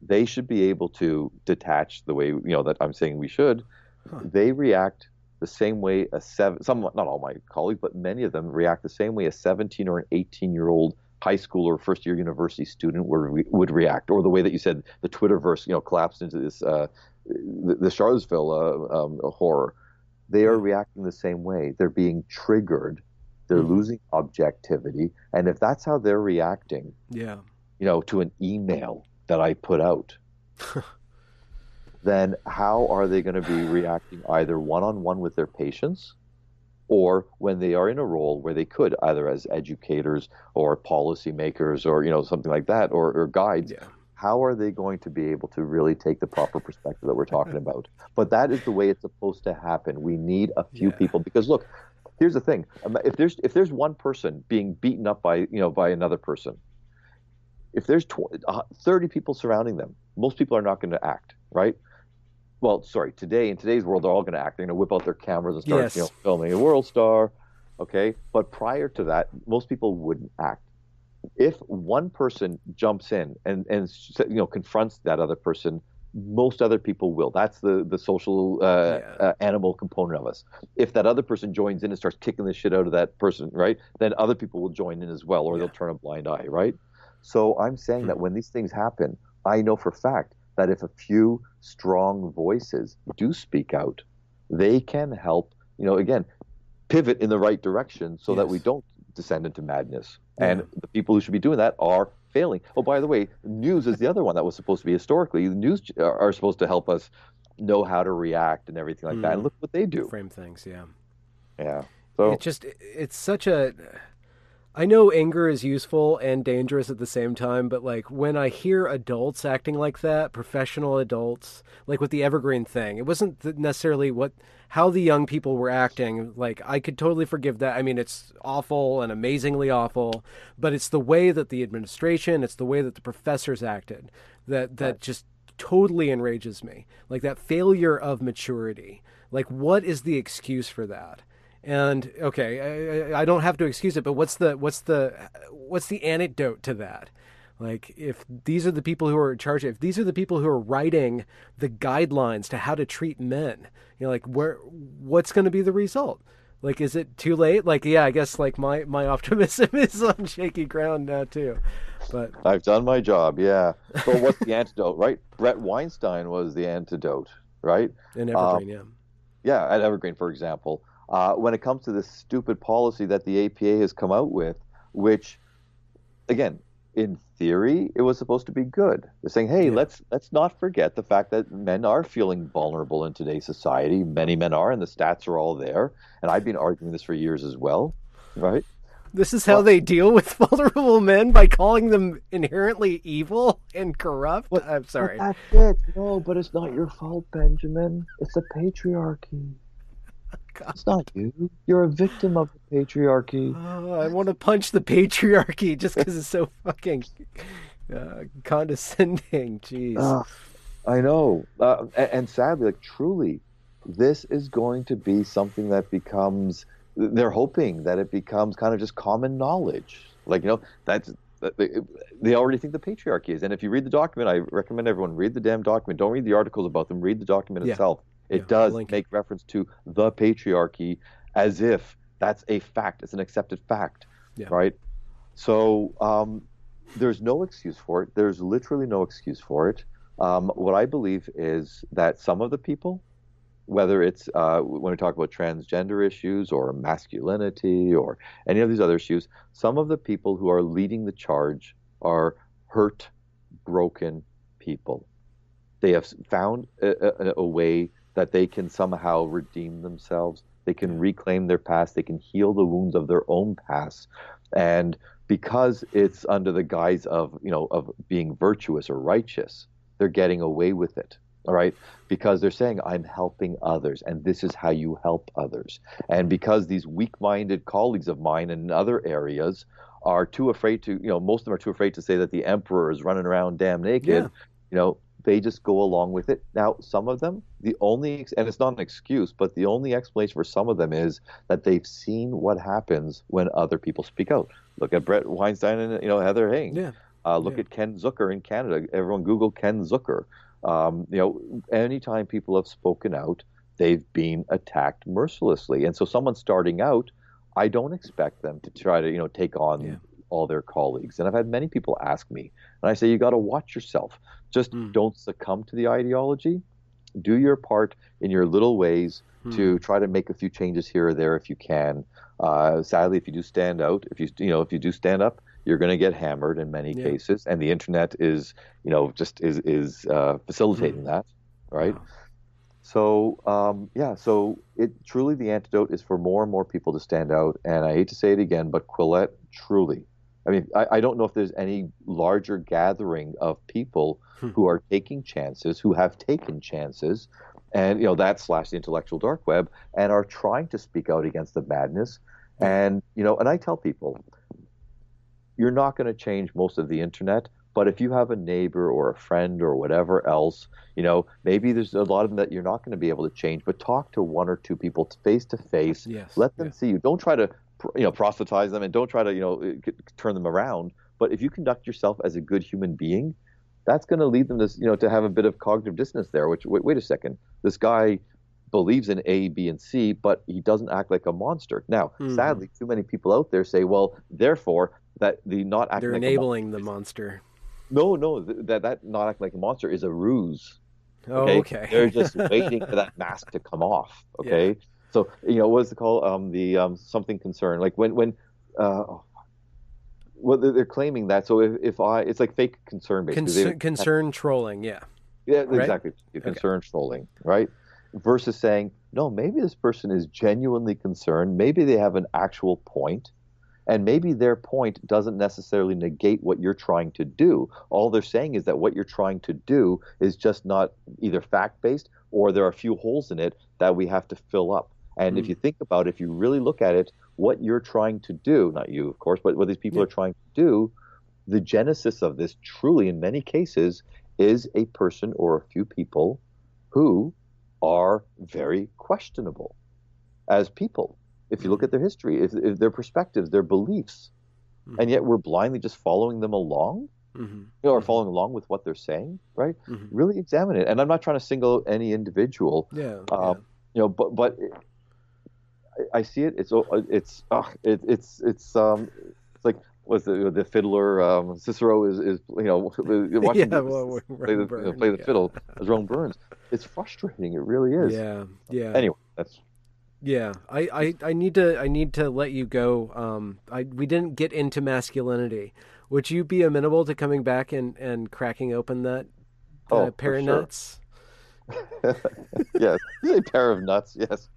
they should be able to detach the way, you know, that I'm saying we should. Huh. They react the same way a seven, some, not all my colleagues, but many of them react the same way a seventeen or an eighteen-year-old high school or first-year university student would would react, or the way that you said the Twitterverse, you know, collapsed into this uh, the, the Charlottesville uh, um, horror. They are reacting the same way. They're being triggered. They're mm-hmm. losing objectivity, and if that's how they're reacting, yeah, you know, to an email that I put out. Then how are they going to be reacting either one-on-one with their patients or when they are in a role where they could, either as educators or policymakers or, you know, something like that, or, or guides, yeah. how are they going to be able to really take the proper perspective that we're talking about? But that is the way it's supposed to happen. We need a few yeah. people because, look, here's the thing. If there's if there's one person being beaten up by, you know, by another person, if there's twenty, thirty people surrounding them, most people are not going to act, right? Well, sorry, today, in today's world, they're all going to act. They're going to whip out their cameras and start yes. you know, filming a world star, okay? But prior to that, most people wouldn't act. If one person jumps in and, and you know, confronts that other person, most other people will. That's the, the social uh, yeah. uh, animal component of us. If that other person joins in and starts kicking the shit out of that person, right, then other people will join in as well, or yeah. they'll turn a blind eye, right? So I'm saying hmm. that when these things happen, I know for a fact that if a few strong voices do speak out, they can help, you know, again, pivot in the right direction so yes. that we don't descend into madness. Yeah. And the people who should be doing that are failing. Oh, by the way, news is the other one that was supposed to be historically. The news are supposed to help us know how to react and everything like mm. that. And look what they do. Frame things, yeah. Yeah. So it just, it's such a... I know anger is useful and dangerous at the same time, but like when I hear adults acting like that, professional adults, like with the Evergreen thing, it wasn't necessarily what, how the young people were acting. Like I could totally forgive that. I mean, it's awful and amazingly awful, but it's the way that the administration, it's the way that the professors acted that, that just totally enrages me. Like that failure of maturity. Like, what is the excuse for that? And okay, I, I don't have to excuse it, but what's the what's the what's the antidote to that? Like, if these are the people who are in charge, if these are the people who are writing the guidelines to how to treat men, you know, like, where, what's going to be the result? Like, is it too late? Like, yeah, I guess like my, my optimism is on shaky ground now too, but I've done my job. Yeah. So what's the antidote, right? Brett Weinstein was the antidote, right? In Evergreen, um, yeah. Yeah. At Evergreen, for example, uh, when it comes to this stupid policy that the A P A has come out with, which again, in theory, it was supposed to be good. They're saying, hey, yeah. let's let's not forget the fact that men are feeling vulnerable in today's society. Many men are, and the stats are all there. And I've been arguing this for years as well, right? This is how well, they deal with vulnerable men, by calling them inherently evil and corrupt? But, I'm sorry. But that's it. No, but it's not your fault, Benjamin. It's the patriarchy. God. It's not you. You're a victim of the patriarchy. Oh, I want to punch the patriarchy just because it's so fucking uh, condescending. Jeez. Uh, I know. Uh, and, and sadly, like truly, this is going to be something that becomes, they're hoping that it becomes kind of just common knowledge. Like, you know, that's, they already think the patriarchy is. And if you read the document, I recommend everyone read the damn document. Don't read the articles about them. Read the document yeah. itself. It yeah, does make it. reference to the patriarchy as if that's a fact. It's an accepted fact, yeah. right? So um, there's no excuse for it. There's literally no excuse for it. Um, what I believe is that some of the people, whether it's uh, when we talk about transgender issues or masculinity or any of these other issues, some of the people who are leading the charge are hurt, broken people. They have found a, a, a way that they can somehow redeem themselves. They can reclaim their past. They can heal the wounds of their own past. And because it's under the guise of, you know, of being virtuous or righteous, they're getting away with it. All right. Because they're saying, I'm helping others, and this is how you help others. And because these weak-minded colleagues of mine in other areas are too afraid to, you know, most of them are too afraid to say that the emperor is running around damn naked, yeah. you know, they just go along with it. Now, some of them, the only, and it's not an excuse, but the only explanation for some of them is that they've seen what happens when other people speak out. Look at Brett Weinstein and, you know, Heather Hing. Yeah. Uh, look yeah. at Ken Zucker in Canada. Everyone Google Ken Zucker. Um, you know, anytime people have spoken out, they've been attacked mercilessly. And so someone starting out, I don't expect them to try to, you know, take on yeah. all their colleagues. And I've had many people ask me, and I say, you got to watch yourself. Just mm. don't succumb to the ideology. Do your part in your little ways mm. to try to make a few changes here or there if you can. Uh, sadly, if you do stand out, if you you know if you do stand up, you're going to get hammered in many yeah. cases, and the internet is you know just is is uh, facilitating mm. that, right? Wow. So um, yeah, so it truly the antidote is for more and more people to stand out. And I hate to say it again, but Quillette truly. I mean, I, I don't know if there's any larger gathering of people hmm. who are taking chances, who have taken chances, and, you know, that slash the intellectual dark web, and are trying to speak out against the madness. And, you know, and I tell people, you're not going to change most of the internet, but if you have a neighbor or a friend or whatever else, you know, maybe there's a lot of them that you're not going to be able to change, but talk to one or two people face to face. Yes. Let them yeah. see you. Don't try to you know, proselytize them, and don't try to, you know, turn them around. But if you conduct yourself as a good human being, that's going to lead them to, you know, to have a bit of cognitive dissonance there, which, wait, wait a second, this guy believes in A, B, and C, but he doesn't act like a monster. Now, mm-hmm. sadly, too many people out there say, well, therefore, that the not acting They're like enabling a monster. the monster. No, no, that, that not acting like a monster is a ruse. Okay. Oh, okay. They're just waiting for that mask to come off. Okay. Yeah. So, you know, what's it called? Um, the um, something concern. Like when, when, uh, well, they're claiming that. So if, if I, it's like fake concern. Basically. Con- concern trolling. Yeah. Yeah, right? Exactly. Concern okay. trolling. Right. Versus saying, no, maybe this person is genuinely concerned. Maybe they have an actual point, and maybe their point doesn't necessarily negate what you're trying to do. All they're saying is that what you're trying to do is just not either fact-based, or there are a few holes in it that we have to fill up. And mm. if you think about it, if you really look at it, what you're trying to do, not you, of course, but what these people yeah. are trying to do, the genesis of this truly in many cases is a person or a few people who are very questionable as people. If you look at their history, if, if their perspectives, their beliefs, mm-hmm. and yet we're blindly just following them along, mm-hmm. you know, or following along with what they're saying, right? Mm-hmm. Really examine it. And I'm not trying to single out any individual. Yeah. Uh, yeah. You know, but but it, I, I see it. It's it's uh, it, it's it's um it's like. Was the the fiddler um, Cicero is is you know watching yeah, well, play, the, Burns, you know, play the yeah. fiddle as Rome Burns. It's frustrating. It really is. Yeah, yeah. Anyway, that's yeah. I, I, I need to I need to let you go. Um, I we didn't get into masculinity. Would you be amenable to coming back and, and cracking open that uh, oh, pair of sure. nuts? Yes, a pair of nuts. Yes,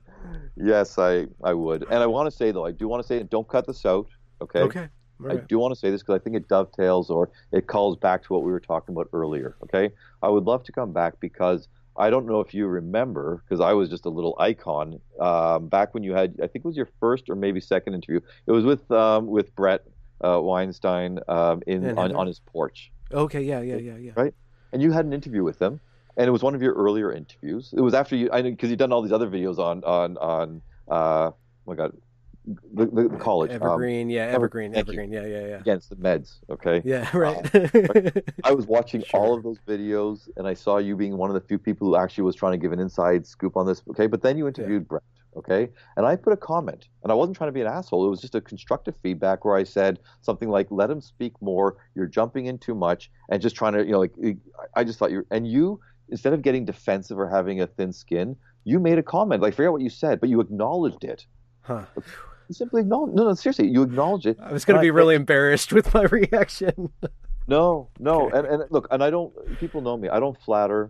yes. I I would. And I want to say though, I do want to say, don't cut this out. Okay. Okay. Right. I do want to say this because I think it dovetails or it calls back to what we were talking about earlier, okay? I would love to come back because I don't know if you remember, because I was just a little icon, um, back when you had, I think it was your first or maybe second interview. It was with um, with Brett uh, Weinstein um, in on, on his porch. Okay, yeah, yeah, yeah, yeah. Right? And you had an interview with him, and it was one of your earlier interviews. It was after you, I because you'd done all these other videos on, on, on uh, oh my God, The, the college Evergreen, um, yeah, Evergreen, Evergreen, yeah, yeah, yeah. Against the meds, okay. Yeah, right. Um, right? I was watching sure. all of those videos, and I saw you being one of the few people who actually was trying to give an inside scoop on this, okay. But then you interviewed yeah. Brett, okay, and I put a comment, and I wasn't trying to be an asshole. It was just a constructive feedback where I said something like, "Let him speak more. You're jumping in too much," and just trying to, you know, like I just thought you and you instead of getting defensive or having a thin skin, you made a comment. Like, I forget what you said, but you acknowledged it. Huh. Simply no, no, no. Seriously, you acknowledge it. I was going to be I, really I, embarrassed with my reaction. No, no, okay. and and look, and I don't. People know me. I don't flatter,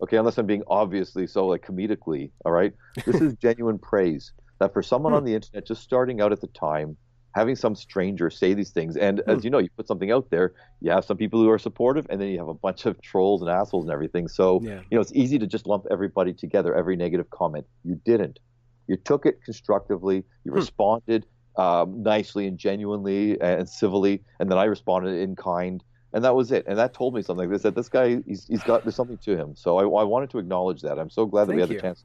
okay, unless I'm being obviously so, like comedically. All right, this is genuine praise that for someone on the internet just starting out at the time, having some stranger say these things, and as you know, you put something out there, you have some people who are supportive, and then you have a bunch of trolls and assholes and everything. So yeah. you know, it's easy to just lump everybody together. Every negative comment, you didn't. You took it constructively. You hmm. responded um, nicely and genuinely and civilly, and then I responded in kind, and that was it. And that told me something. Like this, that this guy, he's, he's got there's something to him. So I, I wanted to acknowledge that. I'm so glad that Thank we had you. the chance.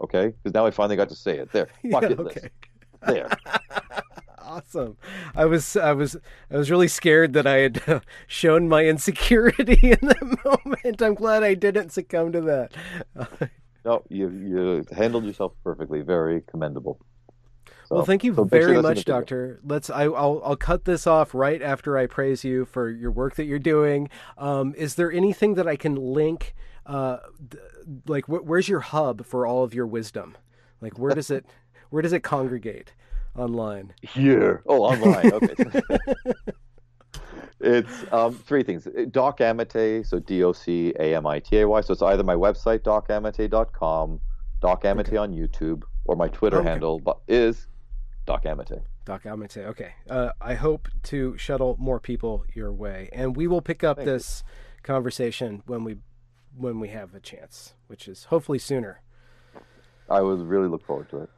Okay, because now I finally got to say it. There, bucket yeah, okay. list. There. Awesome. I was, I was, I was really scared that I had shown my insecurity in that moment. I'm glad I didn't succumb to that. Uh, No, you you handled yourself perfectly. Very commendable. So, well, thank you so very much, Doctor. Let's. I, I'll I'll cut this off right after I praise you for your work that you're doing. Um, is there anything that I can link? Uh, th- like, wh- where's your hub for all of your wisdom? Like, where does it where does it congregate online? Here. Oh, online. Okay. It's um, three things. Docamity, so D O C A M I T A Y. So it's either my website, docamity dot com, Docamity okay. on YouTube, or my Twitter okay. handle is Docamity. Docamity, okay. Uh, I hope to shuttle more people your way. And we will pick up Thank this you. conversation when we when we have a chance, which is hopefully sooner. I would really look forward to it.